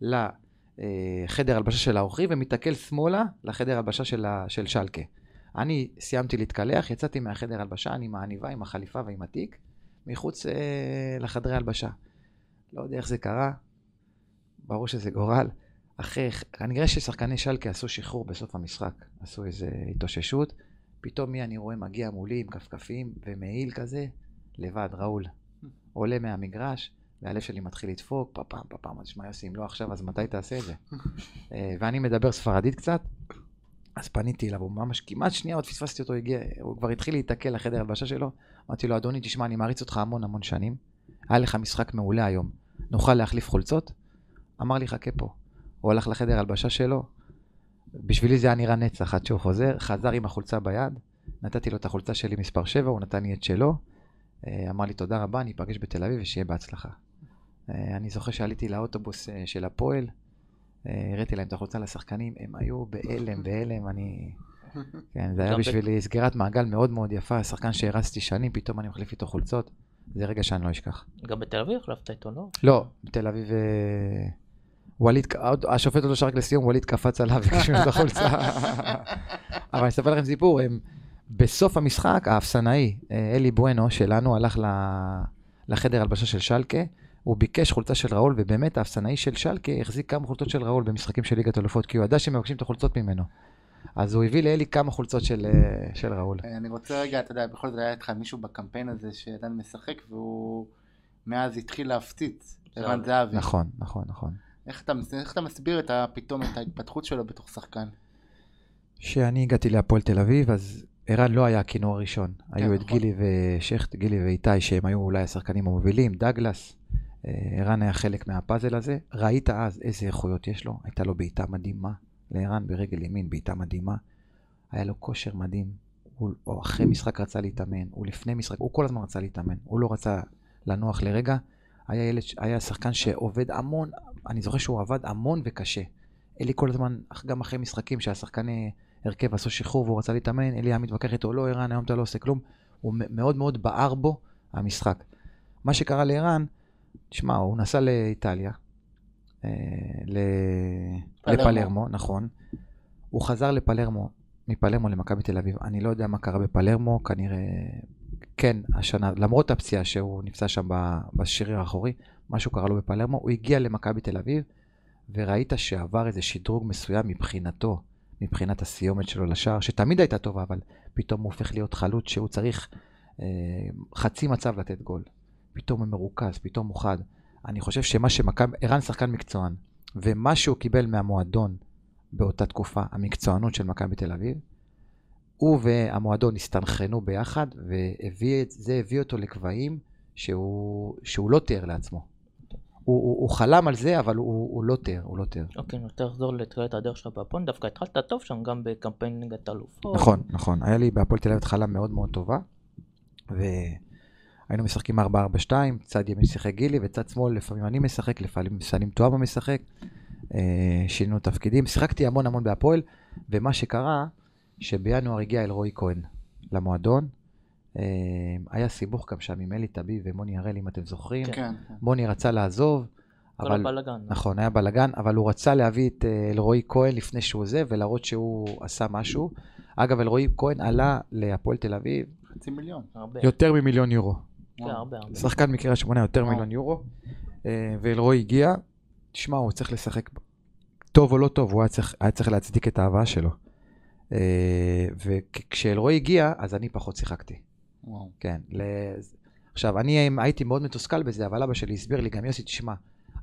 לחדר הלבשה של האוכרי, ומתקל שמאלה לחדר הלבשה של, ה... של שלקה. אני סיימתי להתקלח, יצאתי מהחדר הלבשה, אני מעניבה עם החליפה ועם התיק, מחוץ אה, לחדר הלבשה. לא יודע איך זה קרה, ברור שזה גורל. אחרי, אני רואה ששחקני שלקה עשו שחרור בסוף המשחק, עשו איזו התאוששות, פתאום מי אני רואה מגיע מולי עם כפכפים ומעיל כזה, לבד, ראול. עולה מהמגרש, והלב שלי מתחיל לדפוק, פפם, פפם, אז שמע יוסי, אם לא עכשיו, אז מתי תעשה את זה? ואני מדבר ספרדית קצת, אז פניתי אליו, ממש כמעט שנייה, עוד פספסתי אותו, הגיע, הוא כבר התחיל להתעכל לחדר הלבשה שלו, אמרתי לו, אדוני, תשמע, אני מעריץ אותך המון המון שנים, היה לך משחק מעולה היום, נוכל להחליף חולצות? אמר לי, חכה פה. הוא הלך לחדר הלבשה שלו, בשבילי זה היה נראה נצח עד שהוא חוזר, חזר עם החולצה ביד, נתתי לו את החולצה שלי מספר שבע, הוא נתן לי את שלו, אמר לי תודה רבה, אני אפגש בתל אביב ושיהיה בהצלחה. אני זוכר שעליתי לאוטובוס של הפועל, הראיתי להם את החולצה לשחקנים, הם היו באלם, באלם, אני... כן, זה היה בשבילי סגירת מעגל מאוד מאוד יפה, שחקן שהרסתי שנים, פתאום אני מחליף איתו חולצות, זה רגע שאני לא אשכח. גם בתל אביב החלפת איתו, לא? לא, בתל אביב... ווליד, השופט עוד לא שרק לסיום, ווליד קפץ עליו וקשבים את החולצה. אבל אני אספר לכם סיפור, בסוף המשחק, האפסנאי, אלי בואנו שלנו, הלך לחדר הלבשה של שלקה, הוא ביקש חולצה של ראול, ובאמת האפסנאי של שלקה החזיק כמה חולצות של ראול במשחקים של ליגת אלופות, כי הוא ידע שמבקשים את החולצות ממנו. אז הוא הביא לאלי כמה חולצות של, של ראול. אני רוצה רגע, אתה יודע, בכל זאת היה איתך מישהו בקמפיין הזה שעדיין משחק, והוא מאז התחיל להפציץ, ערן זהבי. נכון, נכון, נכון. איך אתה, איך אתה מסביר את פתאום את ההתפתחות שלו בתוך שחקן? כשאני הגעתי להפועל תל אביב, אז ערן לא היה הכינור הראשון. כן, היו נכון. את גילי ושכט, גילי ואיתי, שהם היו אולי השחקנים המובילים, דגלס. ערן היה חלק מהפאזל הזה. ראית אז איזה איכויות יש לו? הייתה לו בעיטה מדהימה. לערן ברגל ימין בעיטה מדהימה. היה לו כושר מדהים. הוא, הוא אחרי משחק רצה להתאמן, הוא לפני משחק, הוא כל הזמן רצה להתאמן. הוא לא רצה לנוח לרגע. היה, ילד, היה שחקן שעובד המון, אני זוכר שהוא עבד המון וקשה. אלי כל הזמן, גם אחרי משחקים שהשחקן הרכב עשו שחרור והוא רצה להתאמן, אלי היה מתווכח איתו, לא ערן, היום אתה לא עושה כלום. הוא מאוד מאוד בער בו המשחק. מה שקרה לערן, תשמע, הוא נסע לאיטליה, אה, לפלרמו, נכון. הוא חזר לפלרמו, מפלרמו למכבי תל אביב. אני לא יודע מה קרה בפלרמו, כנראה... כן, השנה, למרות הפציעה שהוא נפצע שם בשריר האחורי, משהו קרה לו בפלרמו, הוא הגיע למכבי תל אביב, וראית שעבר איזה שדרוג מסוים מבחינתו, מבחינת הסיומת שלו לשער, שתמיד הייתה טובה, אבל פתאום הוא הופך להיות חלוץ שהוא צריך אה, חצי מצב לתת גול. פתאום הוא מרוכז, פתאום הוא חד. אני חושב שמה שמכבי, ערן שחקן מקצוען, ומה שהוא קיבל מהמועדון באותה תקופה, המקצוענות של מכבי תל אביב, הוא והמועדון הסתנכרנו ביחד, וזה הביא אותו לקבעים שהוא, שהוא לא תיאר לעצמו. הוא, הוא, הוא חלם על זה, אבל הוא, הוא לא תיאר, הוא לא תיאר. אוקיי, אני רוצה לחזור לתחילת הדרך שלך בהפועל, דווקא התחלת טוב שם גם בקמפיין ליגת האלופות. נכון, נכון. היה לי בהפועל תל אביב התחלה מאוד מאוד טובה, היינו משחקים ארבע ארבע שתיים, צד ימין משחק גילי, וצד שמאל לפעמים אני משחק, לפעמים סנים תואבה משחק, שינו תפקידים, שיחקתי המון המון בהפועל, ומה שקרה, שבינואר הגיע אל רועי כהן למועדון, היה סיבוך גם שם עם אלי טבי ומוני הראל, אם אתם זוכרים, כן. מוני רצה לעזוב, כל אבל, הבלגן. נכון, היה בלגן, אבל הוא רצה להביא את אלרועי כהן לפני שהוא עוזב, ולהראות שהוא עשה משהו. אגב, אלרועי כהן עלה להפועל תל אביב. חצי מיליון, הרבה. יותר ממיליון יורו. כן, הרבה. שחקן מקריית שמונה, יותר מיליון יורו. ואלרועי הגיע, תשמע, הוא צריך לשחק טוב או לא טוב, הוא היה צריך, היה צריך להצדיק את האהבה שלו. וכשאלרועי הגיע, אז אני פחות שיחקתי. וואו. כן. עכשיו, אני הייתי מאוד מתוסכל בזה, אבל אבא שלי הסביר לי, גם יוסי, תשמע,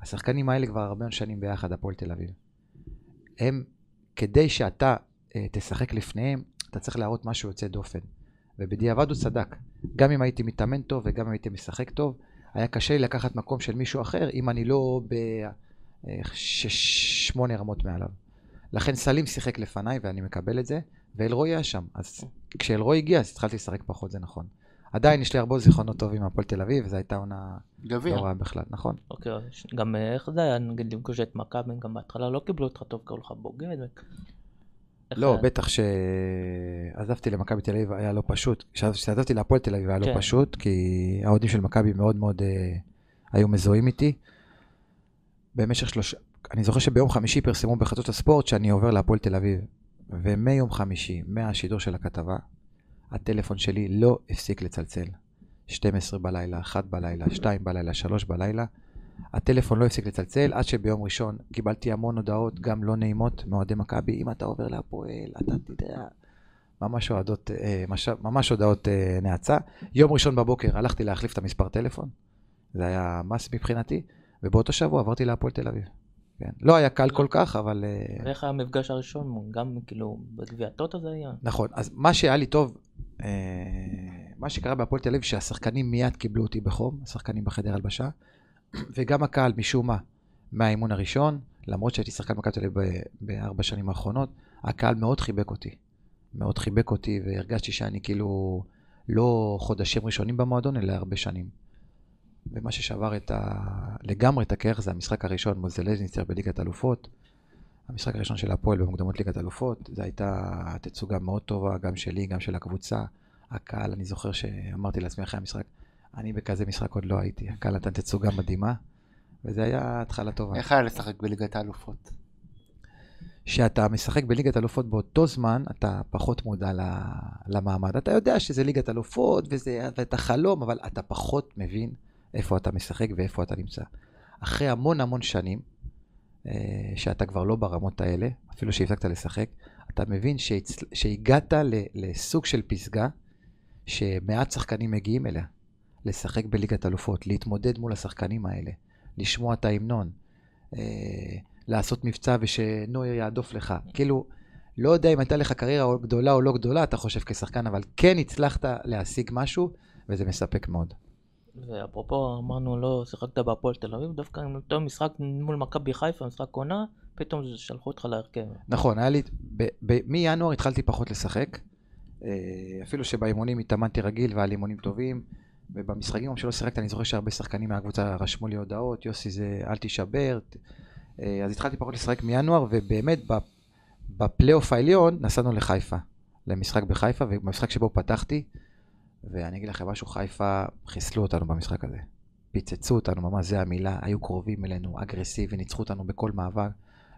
השחקנים האלה כבר הרבה שנים ביחד, הפועל תל אביב. הם, כדי שאתה אה, תשחק לפניהם, אתה צריך להראות משהו יוצא דופן. ובדיעבד הוא צדק. גם אם הייתי מתאמן טוב וגם אם הייתי משחק טוב, היה קשה לי לקחת מקום של מישהו אחר, אם אני לא בשמונה אה, רמות מעליו. לכן סלים שיחק לפניי ואני מקבל את זה, ואלרוי היה שם. אז כשאלרוי הגיע, אז התחלתי לשחק פחות, זה נכון. עדיין יש לי הרבה זיכרונות טובים מהפועל תל אביב, וזו הייתה עונה גבוהה בכלל, נכון? אוקיי, גם איך זה היה, נגיד לפגוש את מכבי, גם בהתחלה לא קיבלו אותך טוב, קראו לך בוגד. לא, בטח שעזבתי למכבי תל אביב היה לא פשוט, כשעזבתי להפועל תל אביב היה לא פשוט, כי האוהדים של מכבי מאוד מאוד היו מזוהים איתי. במשך שלושה, אני זוכר שביום חמישי פרסמו בחדשות הספורט שאני עובר להפועל תל אביב, ומיום חמישי, מהשידור של הכתבה, הטלפון שלי לא הפסיק לצלצל. שתים עשרה בלילה, אחת בלילה, שתיים בלילה, שלוש בלילה. הטלפון לא הפסיק לצלצל, עד שביום ראשון קיבלתי המון הודעות, גם לא נעימות, מאוהדי מכבי, אם אתה עובר להפועל, אתה תדע. ממש, הודעות, ממש הודעות נעצה. יום ראשון בבוקר הלכתי להחליף את המספר טלפון. זה היה מס מבחינתי, ובאותו שבוע עברתי להפועל תל אביב. כן. לא היה קל כל כך, אבל... ואיך המפגש הראשון, גם כאילו בגביעתות הזה היה? נכון, אז מה שהיה לי טוב, מה שקרה בהפועל תל אביב, שהשחקנים מיד קיבלו אותי בחום, השחקנים בחדר הלבשה, וגם הקהל משום מה, מהאימון הראשון, למרות שהייתי שחקן מכבי תל אביב בארבע שנים האחרונות, הקהל מאוד חיבק אותי, מאוד חיבק אותי, והרגשתי שאני כאילו לא חודשים ראשונים במועדון, אלא הרבה שנים. ומה ששבר את ה... לגמרי את הכרך זה המשחק הראשון, מוזלזניצר בליגת אלופות. המשחק הראשון של הפועל במוקדמות ליגת אלופות, זו הייתה תצוגה מאוד טובה, גם שלי, גם של הקבוצה. הקהל, אני זוכר שאמרתי לעצמי אחרי המשחק, אני בכזה משחק עוד לא הייתי. הקהל נתן תצוגה מדהימה, וזה היה התחלה טובה. איך היה לשחק בליגת אלופות? שאתה משחק בליגת אלופות באותו זמן, אתה פחות מודע למעמד. אתה יודע שזה ליגת אלופות, וזה... ואתה חלום, אבל אתה פחות מבין איפה אתה משחק ואיפה אתה נמצא. אחרי המון המון שנים, שאתה כבר לא ברמות האלה, אפילו שהפסקת לשחק, אתה מבין שהגעת לסוג של פסגה, שמעט שחקנים מגיעים אליה, לשחק בליגת אלופות, להתמודד מול השחקנים האלה, לשמוע את ההמנון, לעשות מבצע ושנויר יעדוף לך. כאילו, לא יודע אם הייתה לך קריירה גדולה או לא גדולה, אתה חושב כשחקן, אבל כן הצלחת להשיג משהו, וזה מספק מאוד. ואפרופו אמרנו לא שיחקת בהפועל תל אביב, דווקא אותו משחק מול מכבי חיפה, משחק עונה, פתאום שלחו אותך להרכב. נכון, היה לי, מינואר התחלתי פחות לשחק, אפילו שבאימונים התאמנתי רגיל והיה לי אימונים טובים, ובמשחקים שלא שיחקתי אני זוכר שהרבה שחקנים מהקבוצה רשמו לי הודעות, יוסי זה אל תשבר, אז התחלתי פחות לשחק מינואר, ובאמת בפלייאוף העליון נסענו לחיפה, למשחק בחיפה, ובמשחק שבו פתחתי, ואני אגיד לכם משהו, חיפה חיסלו אותנו במשחק הזה. פיצצו אותנו, ממש זה המילה, היו קרובים אלינו, אגרסיב, וניצחו אותנו בכל מאבק.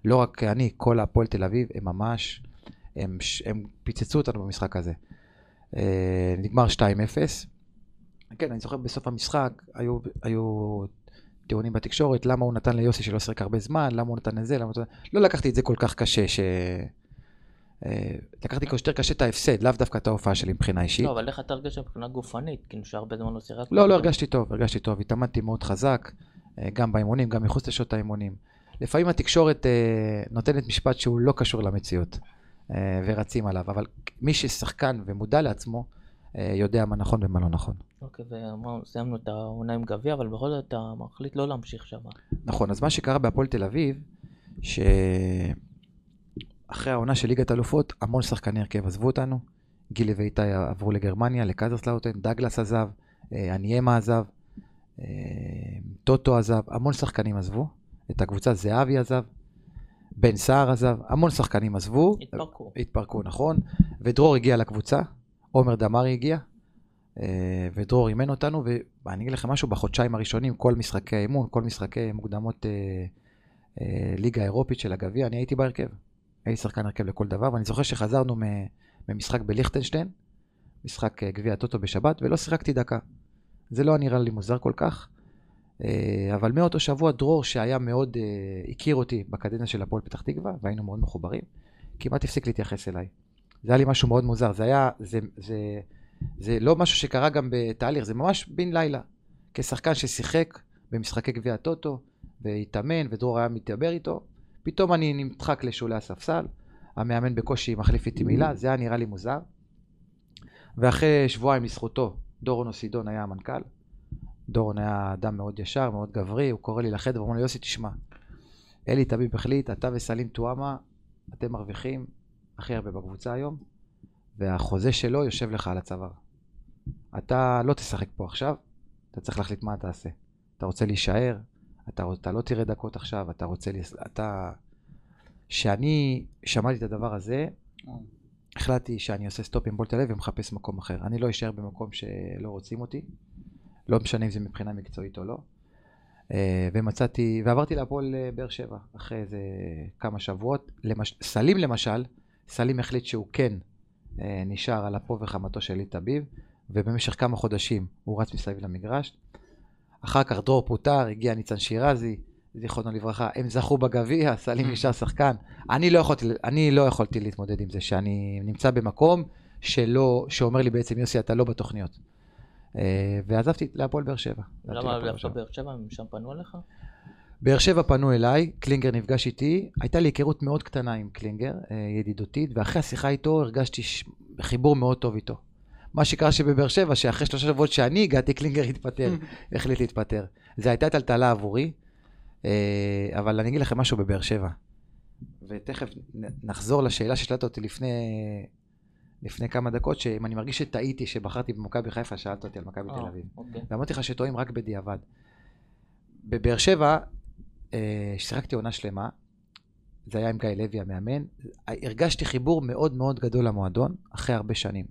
לא רק אני, כל הפועל תל אביב, הם ממש, הם, הם פיצצו אותנו במשחק הזה. אה, נגמר שתיים אפס. כן, אני זוכר בסוף המשחק, היו, היו טיעונים בתקשורת, למה הוא נתן ליוסי שלא שרק הרבה זמן, למה הוא נתן לזה, למה... לא לקחתי את זה כל כך קשה ש... לקחתי יותר קשה את ההפסד, לאו דווקא את ההופעה שלי מבחינה אישית. לא, אבל איך אתה הרגשת מבחינה גופנית? כאילו שהרבה זמן לא שיחקת? לא, לא הרגשתי טוב, הרגשתי טוב, התאמנתי מאוד חזק, גם באימונים, גם מחוץ לשעות האימונים. לפעמים התקשורת נותנת משפט שהוא לא קשור למציאות, ורצים עליו, אבל מי ששחקן ומודע לעצמו, יודע מה נכון ומה לא נכון. אוקיי, וסיימנו את העונה עם גביע, אבל בכל זאת אתה מחליט לא להמשיך שם. נכון, אז מה שקרה בהפועל תל אביב, ש... אחרי העונה של ליגת אלופות, המון שחקני הרכב עזבו אותנו, גילי ואיתי עברו לגרמניה, לקזרסלאוטן, דגלס עזב, עניימה עזב, טוטו עזב, המון שחקנים עזבו, את הקבוצה זהבי עזב, בן סער עזב, המון שחקנים עזבו, התפרקו, התפרקו נכון, ודרור הגיע לקבוצה, עומר דמרי הגיע, ודרור אימן אותנו, ואני אגיד לכם משהו, בחודשיים הראשונים, כל משחקי האימון, כל משחקי מוקדמות ליגה האירופית של הגביע, אני הייתי בהרכב, הייתי שחקן הרכב לכל דבר, ואני זוכר שחזרנו ממשחק בליכטנשטיין, משחק גביע הטוטו בשבת, ולא שיחקתי דקה. זה לא נראה לי מוזר כל כך, אבל מאותו שבוע דרור שהיה מאוד, הכיר אותי בקדנציה של הפועל פתח תקווה, והיינו מאוד מחוברים, כמעט הפסיק להתייחס אליי. זה היה לי משהו מאוד מוזר, זה היה, זה, זה, זה לא משהו שקרה גם בתהליך, זה ממש בן לילה, כשחקן ששיחק במשחקי גביע הטוטו, והתאמן, ודרור היה מתדבר איתו, פתאום אני נמתחק לשולי הספסל, המאמן בקושי מחליף איתי מילה, זה היה נראה לי מוזר, ואחרי שבועיים לזכותו, דורון אוסידון היה המנכ"ל, דורון היה אדם מאוד ישר, מאוד גברי, הוא קורא לי לחדר ואומר לי, יוסי תשמע, אלי תביב החליט, אתה וסלים תואמה, אתם מרוויחים הכי הרבה בקבוצה היום, והחוזה שלו יושב לך על הצוואר. אתה לא תשחק פה עכשיו, אתה צריך להחליט מה אתה עושה. אתה רוצה להישאר, אתה, אתה לא תראה דקות עכשיו, אתה רוצה, אתה... שאני שמעתי את הדבר הזה, החלטתי שאני עושה סטופ עם בול תל אביב ומחפש מקום אחר. אני לא אשאר במקום שלא רוצים אותי, לא משנה אם זה מבחינה מקצועית או לא. ומצאתי, ועברתי להפועל באר שבע, אחרי איזה כמה שבועות. למש... סלים למשל, סלים החליט שהוא כן נשאר על אפו וחמתו של אלי תביב, ובמשך כמה חודשים הוא רץ מסביב למגרש. אחר כך דרור פוטר, הגיע ניצן שירזי, זיכרונו לברכה, הם זכו בגביע, סלים נשאר שחקן. אני לא יכולתי, אני לא יכולתי להתמודד עם זה, שאני נמצא במקום שלא, שאומר לי בעצם, יוסי, אתה לא בתוכניות. ועזבתי להפועל באר שבע. למה להפועל באר שבע? משם פנו אליך? באר שבע פנו אליי, קלינגר נפגש איתי, הייתה לי היכרות מאוד קטנה עם קלינגר, ידידותית, ואחרי השיחה איתו הרגשתי חיבור מאוד טוב איתו. מה שקרה שבבאר שבע, שאחרי שלושה שבועות שאני הגעתי, קלינגר התפטר, החליט להתפטר. זה הייתה טלטלה עבורי, אבל אני אגיד לכם משהו בבאר שבע, ותכף נחזור לשאלה ששאלת אותי לפני, לפני כמה דקות, שאם אני מרגיש שטעיתי, שבחרתי במכבי חיפה, שאלת אותי על מכבי תל אביב. ואמרתי לך שטועים רק בדיעבד. בבאר שבע, ששיחקתי עונה שלמה, זה היה עם גיא לוי המאמן, הרגשתי חיבור מאוד מאוד גדול למועדון, אחרי הרבה שנים.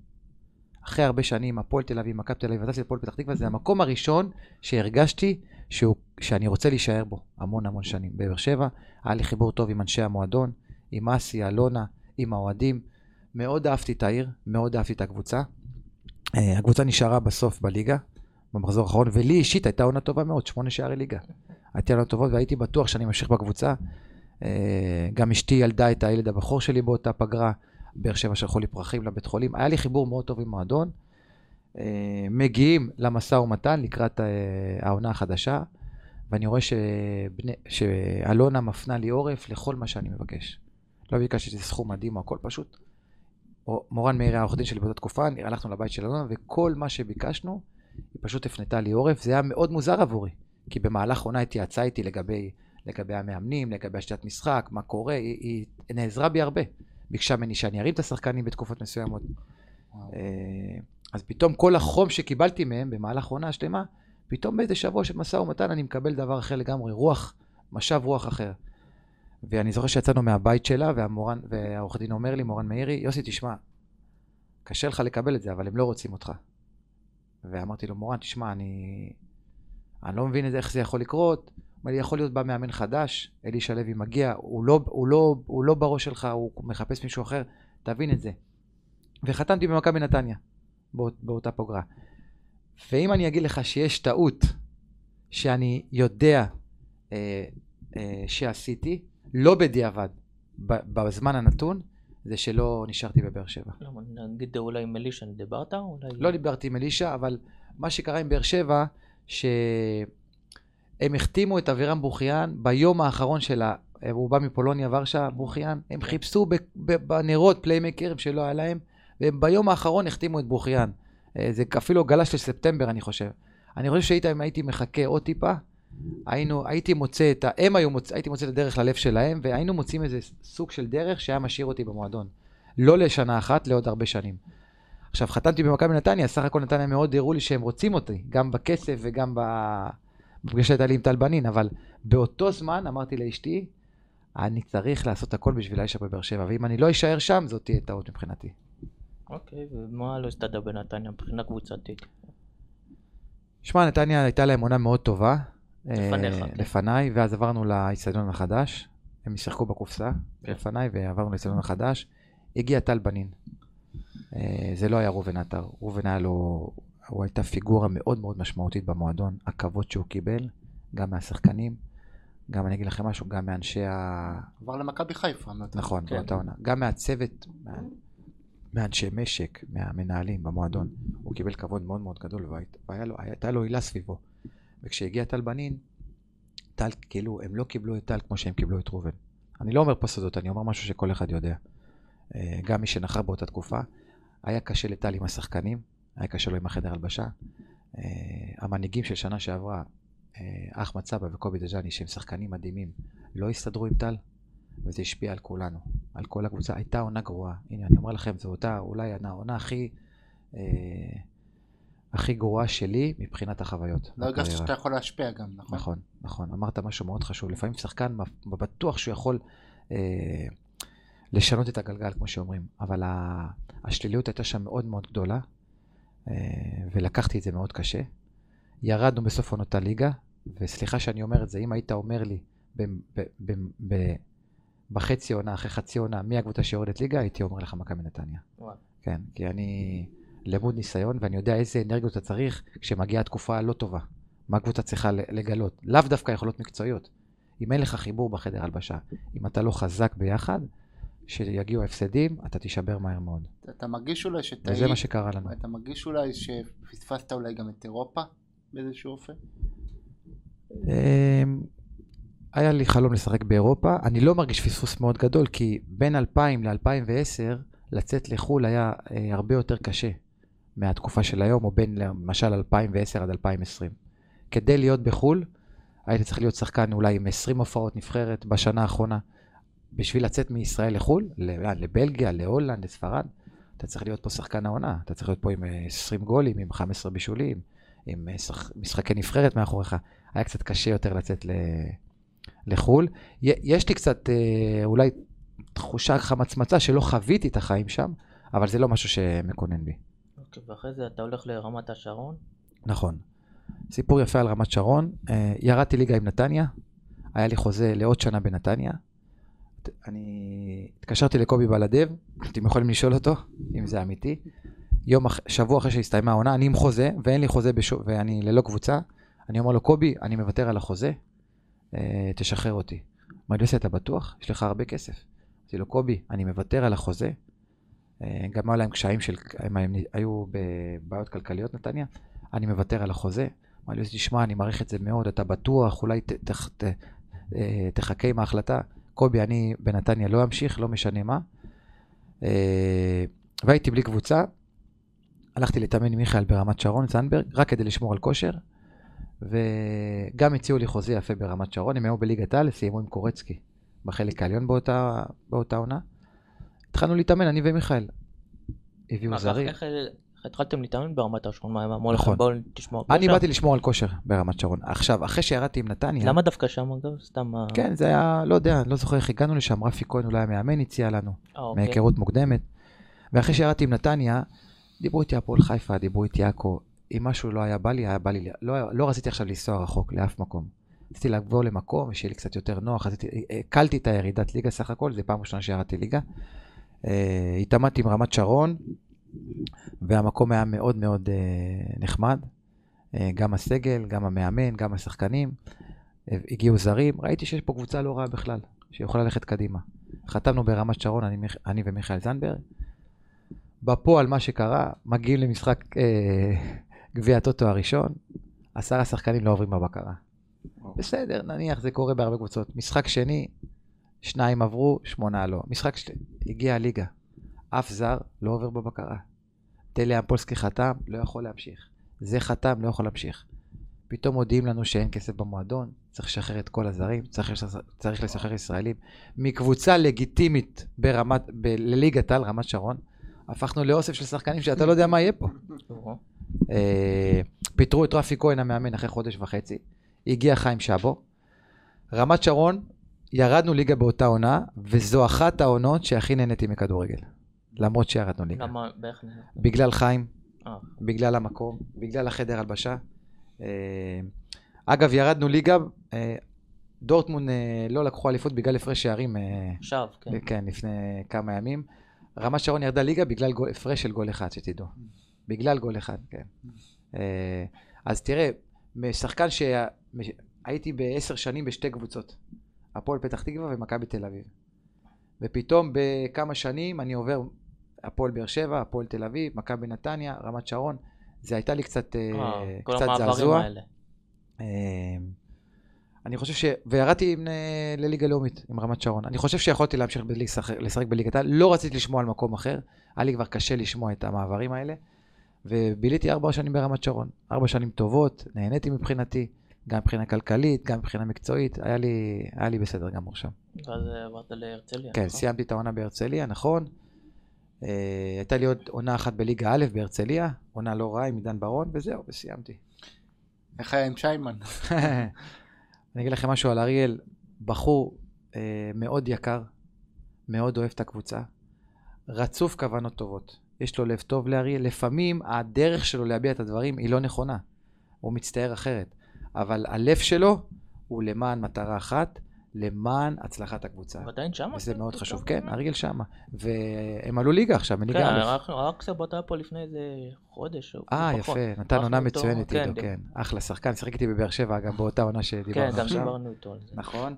אחרי הרבה שנים, הפועל תל אביב, מכבי תל אביב, ועזבתי לפועל פתח תקווה, זה המקום הראשון שהרגשתי שהוא, שאני רוצה להישאר בו המון המון שנים. בבאר שבע, היה לי חיבור טוב עם אנשי המועדון, עם אסי, אלונה, עם האוהדים. מאוד אהבתי את העיר, מאוד אהבתי את הקבוצה. הקבוצה נשארה בסוף בליגה, במחזור האחרון, ולי אישית הייתה עונה טובה מאוד, שמונה שערי ליגה. הייתי עונה טובות והייתי בטוח שאני ממשיך בקבוצה. גם אשתי ילדה את הילד הבחור שלי באותה פגרה, באר שבע שלחו לי פרחים לבית חולים, היה לי חיבור מאוד טוב עם מועדון, מגיעים למסע ומתן לקראת העונה החדשה, ואני רואה שבני, שאלונה מפנה לי עורף לכל מה שאני מבקש. לא ביקשתי שזה סכום מדהים או הכל פשוט. מורן מאיר, העורך דין שלי באותה תקופה, הלכנו לבית של אלונה, וכל מה שביקשנו, היא פשוט הפנתה לי עורף, זה היה מאוד מוזר עבורי, כי במהלך עונה הייתי יצא איתי לגבי, לגבי המאמנים, לגבי השתת משחק, מה קורה, היא, היא נעזרה בי הרבה. ביקשה מני שאני ארים את השחקנים בתקופות מסוימות. אז פתאום כל החום שקיבלתי מהם במהלך עונה השלמה, פתאום באיזה שבוע של מסע ומתן אני מקבל דבר אחר לגמרי, רוח, משב רוח אחר. ואני זוכר שיצאנו מהבית שלה, והעורך דין אומר לי, מורן מאירי, יוסי תשמע, קשה לך לקבל את זה, אבל הם לא רוצים אותך. ואמרתי לו, מורן תשמע, אני, אני לא מבין איך זה יכול לקרות, אבל יכול להיות בא מאמן חדש, אלי שלוי מגיע, הוא לא, הוא, לא, הוא לא בראש שלך, הוא מחפש מישהו אחר, תבין את זה. וחתמתי במכבי נתניה, באות, באותה פגרה. ואם אני אגיד לך שיש טעות, שאני יודע אה, אה, שעשיתי, לא בדיעבד, בזמן הנתון, זה שלא נשארתי בבאר שבע. לא, נגיד אולי עם אלישה דיברת? אולי... לא דיברתי עם אלישה, אבל מה שקרה עם באר שבע, ש... הם החתימו את אבירם בוכיאן ביום האחרון שלה, הוא בא מפולוניה ורשה, בוכיאן, הם חיפשו בנרות פליימקרים שלא היה להם, וביום האחרון החתימו את בוכיאן. זה אפילו גלש של ספטמבר אני חושב. אני חושב שהייתי, אם הייתי מחכה עוד טיפה, היינו, הייתי מוצא את, הם היו מוצא, הייתי מוצא את הדרך ללב שלהם, והיינו מוצאים איזה סוג של דרך שהיה משאיר אותי במועדון. לא לשנה אחת, לעוד הרבה שנים. עכשיו, חתמתי במכבי נתניה, סך הכל נתניה מאוד הראו לי שהם רוצים אותי, גם בכסף וגם בפגשת הייתה לי עם טלבנין, אבל באותו זמן אמרתי לאשתי, אני צריך לעשות הכל בשביל להישאר בבאר שבע, ואם אני לא אשאר שם, זאת תהיה טעות מבחינתי. אוקיי, ומה לא הסתדר בנתניה מבחינה קבוצתית? שמע, נתניה הייתה להם עונה מאוד טובה, לפניי, ואז עברנו לאצטדיון החדש, הם ישחקו בקופסה, לפניי, ועברנו לאצטדיון החדש, הגיע טלבנין. זה לא היה רובן עטר, רובן היה לו, הוא הייתה פיגורה מאוד מאוד משמעותית במועדון, הכבוד שהוא קיבל, גם מהשחקנים, גם אני אגיד לכם משהו, גם מאנשי ה... עבר למכבי חיפה. נכון, באותה עונה. גם מהצוות, מאנשי משק, מהמנהלים במועדון, הוא קיבל כבוד מאוד מאוד גדול, והייתה לו עילה סביבו. וכשהגיע טל בנין, טל כאילו, הם לא קיבלו את טל כמו שהם קיבלו את רובן. אני לא אומר פה סודות, אני אומר משהו שכל אחד יודע. גם מי שנחר באותה תקופה, היה קשה לטל עם השחקנים, היה קשה לו עם החדר הלבשה. המנהיגים של שנה שעברה, אח מצבא וקובי דג'ני, שהם שחקנים מדהימים, לא הסתדרו עם טל, וזה השפיע על כולנו, על כל הקבוצה. הייתה עונה גרועה. הנה, אני אומר לכם, זו אותה, אולי העונה הכי, אה, הכי גרועה שלי מבחינת החוויות. לא הרגשת שאתה יכול להשפיע גם, נכון? נכון, נכון. אמרת משהו מאוד חשוב. לפעמים שחקן בטוח שהוא יכול, אה, לשנות את הגלגל, כמו שאומרים. אבל ה- השליליות הייתה שם מאוד מאוד גדולה, אה, ולקחתי את זה מאוד קשה. ירדנו בסוף עונות הליגה, וסליחה שאני אומר את זה, אם היית אומר לי ב- ב- ב- ב- בחצי עונה, אחרי חצי עונה, מי הקבוצה שיורדת ליגה, הייתי אומר לך מכבי נתניה. כן, כי אני למוד ניסיון, ואני יודע איזה אנרגיות אתה צריך כשמגיעה התקופה הלא טובה. מה הקבוצה צריכה לגלות? לאו דווקא יכולות מקצועיות. אם אין לך חיבור בחדר הלבשה, אם אתה לא חזק ביחד, שיגיעו הפסדים, אתה תישבר מהר מאוד. אתה מרגיש אולי שתהי... וזה מה שקרה לנו. אתה מרגיש אולי שפספסת אולי גם את אירופה באיזשהו אופן? היה לי חלום לשחק באירופה. אני לא מרגיש פספוס מאוד גדול, כי בין אלפיים ל-אלפיים ועשר, לצאת לחול היה הרבה יותר קשה מהתקופה של היום, או בין למשל אלפיים ועשר עד אלפיים ועשרים. כדי להיות בחול, הייתי צריך להיות שחקן אולי עם עשרים הופעות נבחרת בשנה האחרונה. בשביל לצאת מישראל לחול, לבלגיה, להולנד, לספרד, אתה צריך להיות פה שחקן העונה. אתה צריך להיות פה עם עשרים גולים, עם חמישה עשר בישולים, עם משחקי נבחרת מאחוריך. היה קצת קשה יותר לצאת ל... לחול. יש לי קצת אולי תחושה חמצמצה שלא חוויתי את החיים שם, אבל זה לא משהו שמקונן בי. אוקיי, ואחרי זה אתה הולך לרמת השרון? נכון. סיפור יפה על רמת שרון. ירדתי ליגה עם נתניה, היה לי חוזה לעוד שנה בנתניה. אני התקשרתי לקובי בלדב, אתם יכולים לשאול אותו אם זה אמיתי. יום, שבוע אחרי שהסתיימה העונה, אני עם חוזה, ואין לי חוזה בשו... ואני ללא קבוצה. אני אומר לו, קובי, אני מוותר על החוזה. תשחרר אותי. אמר לי, אתה בטוח? יש לך הרבה כסף. אמרתי לו, קובי, אני מוותר על החוזה. גם עליהם קשיים של... הם היו בבעיות כלכליות נתניה. אני מוותר על החוזה. אמר לי, תשמע, אני מעריך את זה מאוד, אתה בטוח, אולי תחכה עם ההחלטה. קובי, אני בנתניה לא אמשיך, לא משנה מה. והייתי בלי קבוצה. הלכתי להתאמן עם מיכאל ברמת שרון, זנברג, רק כדי לשמור על כושר. וגם הציעו לי חוזה יפה ברמת שרון, הם היו בליגת העל, סיימו עם קורצקי בחלק העליון באותה, באותה עונה. התחלנו להתאמן, אני ומיכאל. הביאו זרים. איך התחלתם להתאמן ברמת השרון? נכון. בואו תשמור על כושר. אני באתי לשמור על כושר ברמת שרון. עכשיו, אחרי שירדתי עם נתניה... למה דווקא שם? כן, זה היה, לא יודע, לא זוכר איך הגענו לשם. רפי כהן אולי המאמן הציע לנו, מהיכרות מוקדמת. ואחרי שירדתי עם נתניה, דיברו איתי הפועל חיפה, דיברו איתי יעקו. אם משהו לא היה בא לי, היה בא לי, לא, לא רציתי עכשיו לנסוע רחוק, לאף מקום. רציתי לבוא למקום, שיהיה לי קצת יותר נוח, רציתי, קלתי את הירידת ליגה סך הכל, זה פעם ראשונה שירדתי ליגה. אה, התאמתי עם רמת שרון, והמקום היה מאוד מאוד אה, נחמד. אה, גם הסגל, גם המאמן, גם השחקנים. אה, הגיעו זרים, ראיתי שיש פה קבוצה לא רעה בכלל, שיכולה ללכת קדימה. חתמנו ברמת שרון, אני, אני ומיכאל זנברג. בפועל מה שקרה, מגיעים למשחק... אה, גביע הטוטו הראשון, עשרה השחקנים לא עוברים בבקרה. בסדר, נניח, זה קורה בהרבה קבוצות. משחק שני, שניים עברו, שמונה לא. משחק שני, הגיעה הליגה. אף זר לא עובר בבקרה. טליה פולסקי חתם, לא יכול להמשיך. זה חתם, לא יכול להמשיך. פתאום מודיעים לנו שאין כסף במועדון, צריך לשחרר את כל הזרים, צריך, צריך לשחרר ישראלים. מקבוצה לגיטימית ברמת, ב- לליגת על רמת שרון, הפכנו לאוסף של שחקנים שאתה לא יודע מה יהיה פה. פיטרו את רפי כהן המאמן אחרי חודש וחצי, הגיע חיים שבו, רמת שרון, ירדנו ליגה באותה עונה, וזו אחת העונות שהכי נהניתי מכדורגל, למרות שירדנו ליגה. למה בערך נהנית? בגלל חיים, בגלל המקום, בגלל החדר הלבשה. אגב, ירדנו ליגה, דורטמונד לא לקחו אליפות בגלל הפרש שערים, עכשיו, כן. כן, לפני כמה ימים. רמת שרון ירדה ליגה בגלל הפרש של גול אחד, שתדעו. בגלל גול אחד, כן. אז תראה, משחקן שהייתי בעשר שנים בשתי קבוצות, הפועל פתח תקווה ומכבי תל אביב. ופתאום בכמה שנים אני עובר הפועל באר שבע, הפועל תל אביב, מכבי נתניה, רמת שרון. זה הייתה לי קצת קצת זעזוע. אני חושב ש... וירדתי לליגה לאומית עם רמת שרון. אני חושב שיכולתי להמשיך לשחק בליגתה. לא רציתי לשמוע על מקום אחר. היה לי כבר קשה לשמוע את המעברים האלה. וביליתי ארבע שנים ברמת שרון. ארבע שנים טובות, נהניתי מבחינתי. גם מבחינה כלכלית, גם מבחינה מקצועית, היה לי, היה לי בסדר גם מורשם. ואז עברת להרצליה, נכון? כן, סיימתי את העונה בהרצליה, נכון. הייתה לי עוד עונה אחת בליגה א' בהרצליה, עונה לא רעה עם עידן ברון, וזהו, וסיימתי. איך היה עם שיימן? אני אגיד לכם משהו על אריאל, בחור מאוד יקר, מאוד אוהב את הקבוצה, רצוף כוונות טובות. יש לו לב טוב לאריאל, לפעמים הדרך שלו להביע את הדברים היא לא נכונה, הוא מצטער אחרת. אבל הלב שלו הוא למען מטרה אחת, למען הצלחת הקבוצה. ועדיין שמה? וזה מאוד חשוב, כן, אריאל שמה. והם עלו ליגה עכשיו, מליגה א'. כן, רק סבתא פה לפני איזה חודש. אה, יפה, נתן עונה מצוינת איתו, כן. אחלה, שחקן, שחקתי בבאר שבע, גם באותה עונה שדיברנו עכשיו. כן, גם דיברנו איתו על זה. נכון.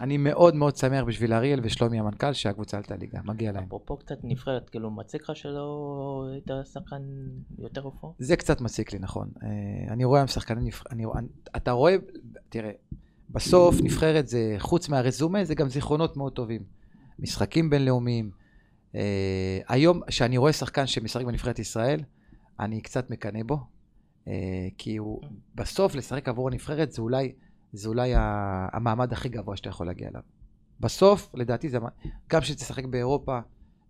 אני מאוד מאוד שמח בשביל אריאל ושלומי המנכ"ל שהקבוצה עלתה ליגה, מגיע להם. אפרופו קצת נפרדת, כאילו מציק לך שלא היית שחקן יותר רופו? זה קצת מציק לי, נכון. אני רואה עם שחקנים נפרדת, אתה רואה, תראה, בסוף נבחרת זה חוץ מהרזומה, זה גם זיכרונות מאוד טובים. משחקים בינלאומיים. היום שאני רואה שחקן שמשחק בנבחרת ישראל, אני קצת מקנה בו, כי הוא בסוף לשחק עבור הנבחרת זה אולי... זה אולי המעמד הכי גבוה שאתה יכול להגיע אליו. בסוף, לדעתי, זה... גם שתשחק באירופה,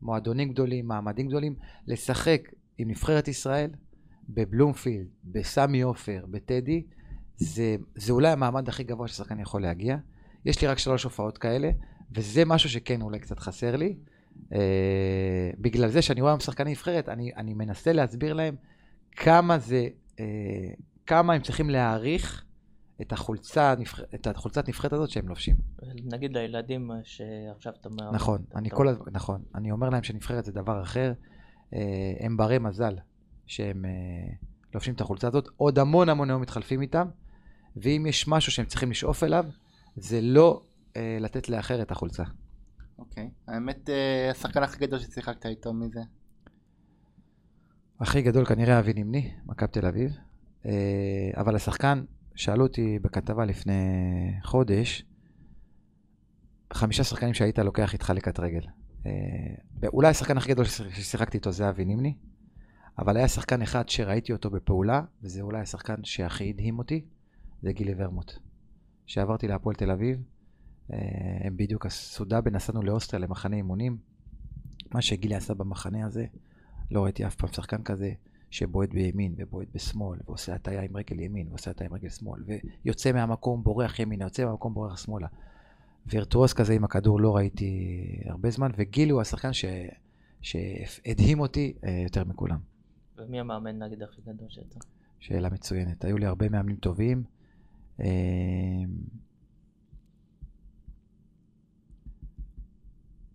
מועדונים גדולים, מעמדים גדולים, לשחק עם נבחרת ישראל, בבלומפילד, בסמי עופר, בטדי, זה, זה אולי המעמד הכי גבוה ששחקן יכול להגיע. יש לי רק שלוש הופעות כאלה, וזה משהו שכן אולי קצת חסר לי. אה, בגלל זה שאני רואה עם שחקני נבחרת, אני, אני מנסה להסביר להם כמה זה, אה, כמה הם צריכים להעריך את החולצה, את החולצת נבחרת הזאת שהם לובשים. נגיד לילדים שעכשיו אתה אומר... נכון, אני כל הזמן, נכון. אני אומר להם שנבחרת זה דבר אחר. הם ברי מזל שהם לובשים את החולצה הזאת. עוד המון המון היום מתחלפים איתם. ואם יש משהו שהם צריכים לשאוף אליו, זה לא לתת לאחר את החולצה. אוקיי. האמת, השחקן הכי גדול ששיחקת איתו מזה? הכי גדול כנראה אבי נימני, מכבי תל אביב. אבל השחקן... שאלו אותי בכתבה לפני חודש, חמישה שחקנים שהיית לוקח איתך לקט רגל. אולי השחקן הכי גדול ששיחקתי איתו זה אבי נימני, אבל היה שחקן אחד שראיתי אותו בפעולה, וזה אולי השחקן שהכי הדהים אותי, זה גילי ורמוט. שעברתי להפועל תל אביב, הם בדיוק הסודה ונסענו לאוסטריה למחנה אימונים. מה שגילי עשה במחנה הזה, לא ראיתי אף פעם שחקן כזה, שבועט בימין ובועט בשמאל, ועושה הטיה עם רגל ימין, ועושה הטיה עם רגל שמאל, ויוצא מהמקום, בורח ימינה, יוצא מהמקום, בורח שמאלה. וירטואוז כזה עם הכדור לא ראיתי הרבה זמן, וגילי הוא השחקן שהדהים אותי יותר מכולם. ומי המאמן נגד הכי גדול שאתה? שאלה מצוינת. היו לי הרבה מאמנים טובים.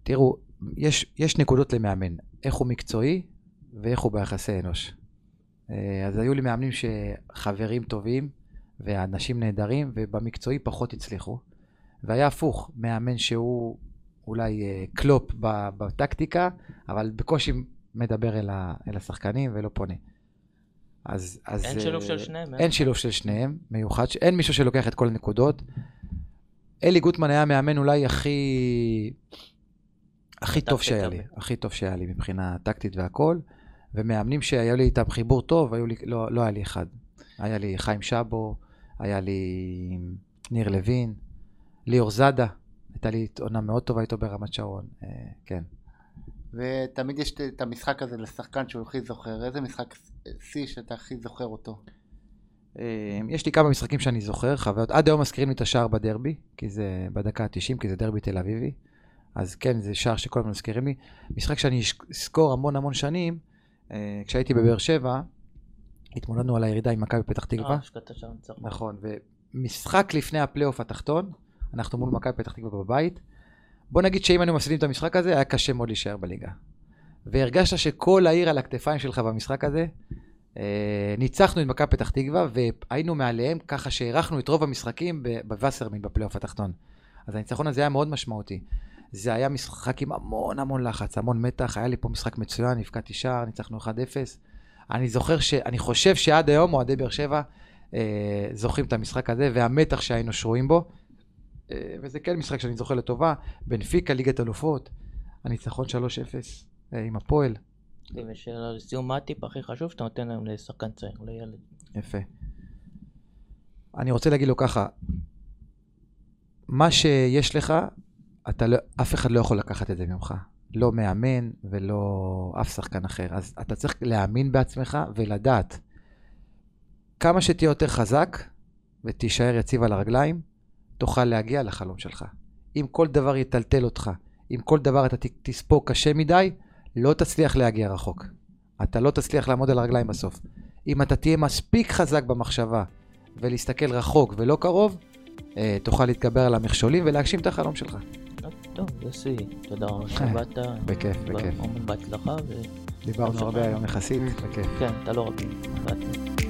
תראו, יש נקודות למאמן, איך הוא מקצועי ואיך הוא ביחסי אנוש. אז היו לי מאמנים שחברים טובים ואנשים נהדרים ובמקצועי פחות הצליחו, והיה הפוך, מאמן שהוא אולי קלופ בטקטיקה אבל בקושי מדבר אל השחקנים ולא פונה. אז, אז אין שילוב של שניהם, אין שילוב של שניהם מיוחד, אין מישהו שלוקח את כל הנקודות. אלי גוטמן היה מאמן אולי הכי הכי טוב שהיה לי, הכי טוב שהיה לי מבחינה טקטית והכל, ומאמנים שהיו לי איתם חיבור טוב, היו לי, לא, לא היה לי אחד. היה לי חיים שבו, היה לי ניר לוין, ליאור זדה, הייתה לי עונה מאוד טובה איתו ברמת שרון, אה, כן. ותמיד יש את המשחק הזה לשחקן שהוא הכי זוכר. איזה משחק C שאתה הכי זוכר אותו? יש לי כמה משחקים שאני זוכר, חוויות. עד היום מזכירים לי את השער בדרבי, כי זה בדקה ה-תשעים, כי זה דרבי תל אביבי. אז כן, זה שער שכל הזמן מזכירים לי. משחק שאני אזכור המון המון שנים, כשהייתי בבאר שבע, התמודדנו על הירידה עם מכבי פתח תקווה. אה, שקטה שם צריך. נכון, ומשחק לפני הפלייאוף התחתון, אנחנו מול מכבי פתח תקווה בבית. בוא נגיד שאם היינו מפסידים את המשחק הזה, היה קשה מאוד להישאר בליגה. והרגשת שכל העיר על הכתפיים שלך במשחק הזה, ניצחנו את מכבי פתח תקווה, והיינו מעליהם ככה שהערכנו את רוב המשחקים בווסרמין בפלייאוף התחתון. אז הניצחון הזה היה מאוד משמעותי. זה היה משחק עם המון המון לחץ, המון מתח, היה לי פה משחק מצוין, נפקעתי שער, ניצחנו אחד אפס. אני זוכר ש... אני חושב שעד היום מועדי באר שבע אה, זוכים את המשחק הזה, והמתח שהיינו שרויים בו, אה, וזה כן משחק שאני זוכר לטובה, בנפיקה, ליגת אלופות, הניצחון שלוש אפס אה, עם הפועל. ושלסיום, מה הטיפ הכי חשוב שאתה נותן להם לשחקן צעיר, לילד? יפה. אני רוצה להגיד לו ככה, מה שיש לך, אתה לא, אף אחד לא יכול לקחת את זה ממך. לא מאמן ולא אף שחקן אחר. אז אתה צריך להאמין בעצמך ולדעת. כמה שתהיה יותר חזק ותישאר יציב על הרגליים, תוכל להגיע לחלום שלך. אם כל דבר יטלטל אותך, אם כל דבר אתה תספוג קשה מדי, לא תצליח להגיע רחוק. אתה לא תצליח לעמוד על הרגליים בסוף. אם אתה תהיה מספיק חזק במחשבה ולהסתכל רחוק ולא קרוב, תוכל להתגבר על המכשולים ולהגשים את החלום שלך. טוב, יוסי, תודה רבה שבאת. בכיף, בכיף. בהצלחה. דיברנו הרבה היום יחסית, בכיף. כן, אתה לא רגיל.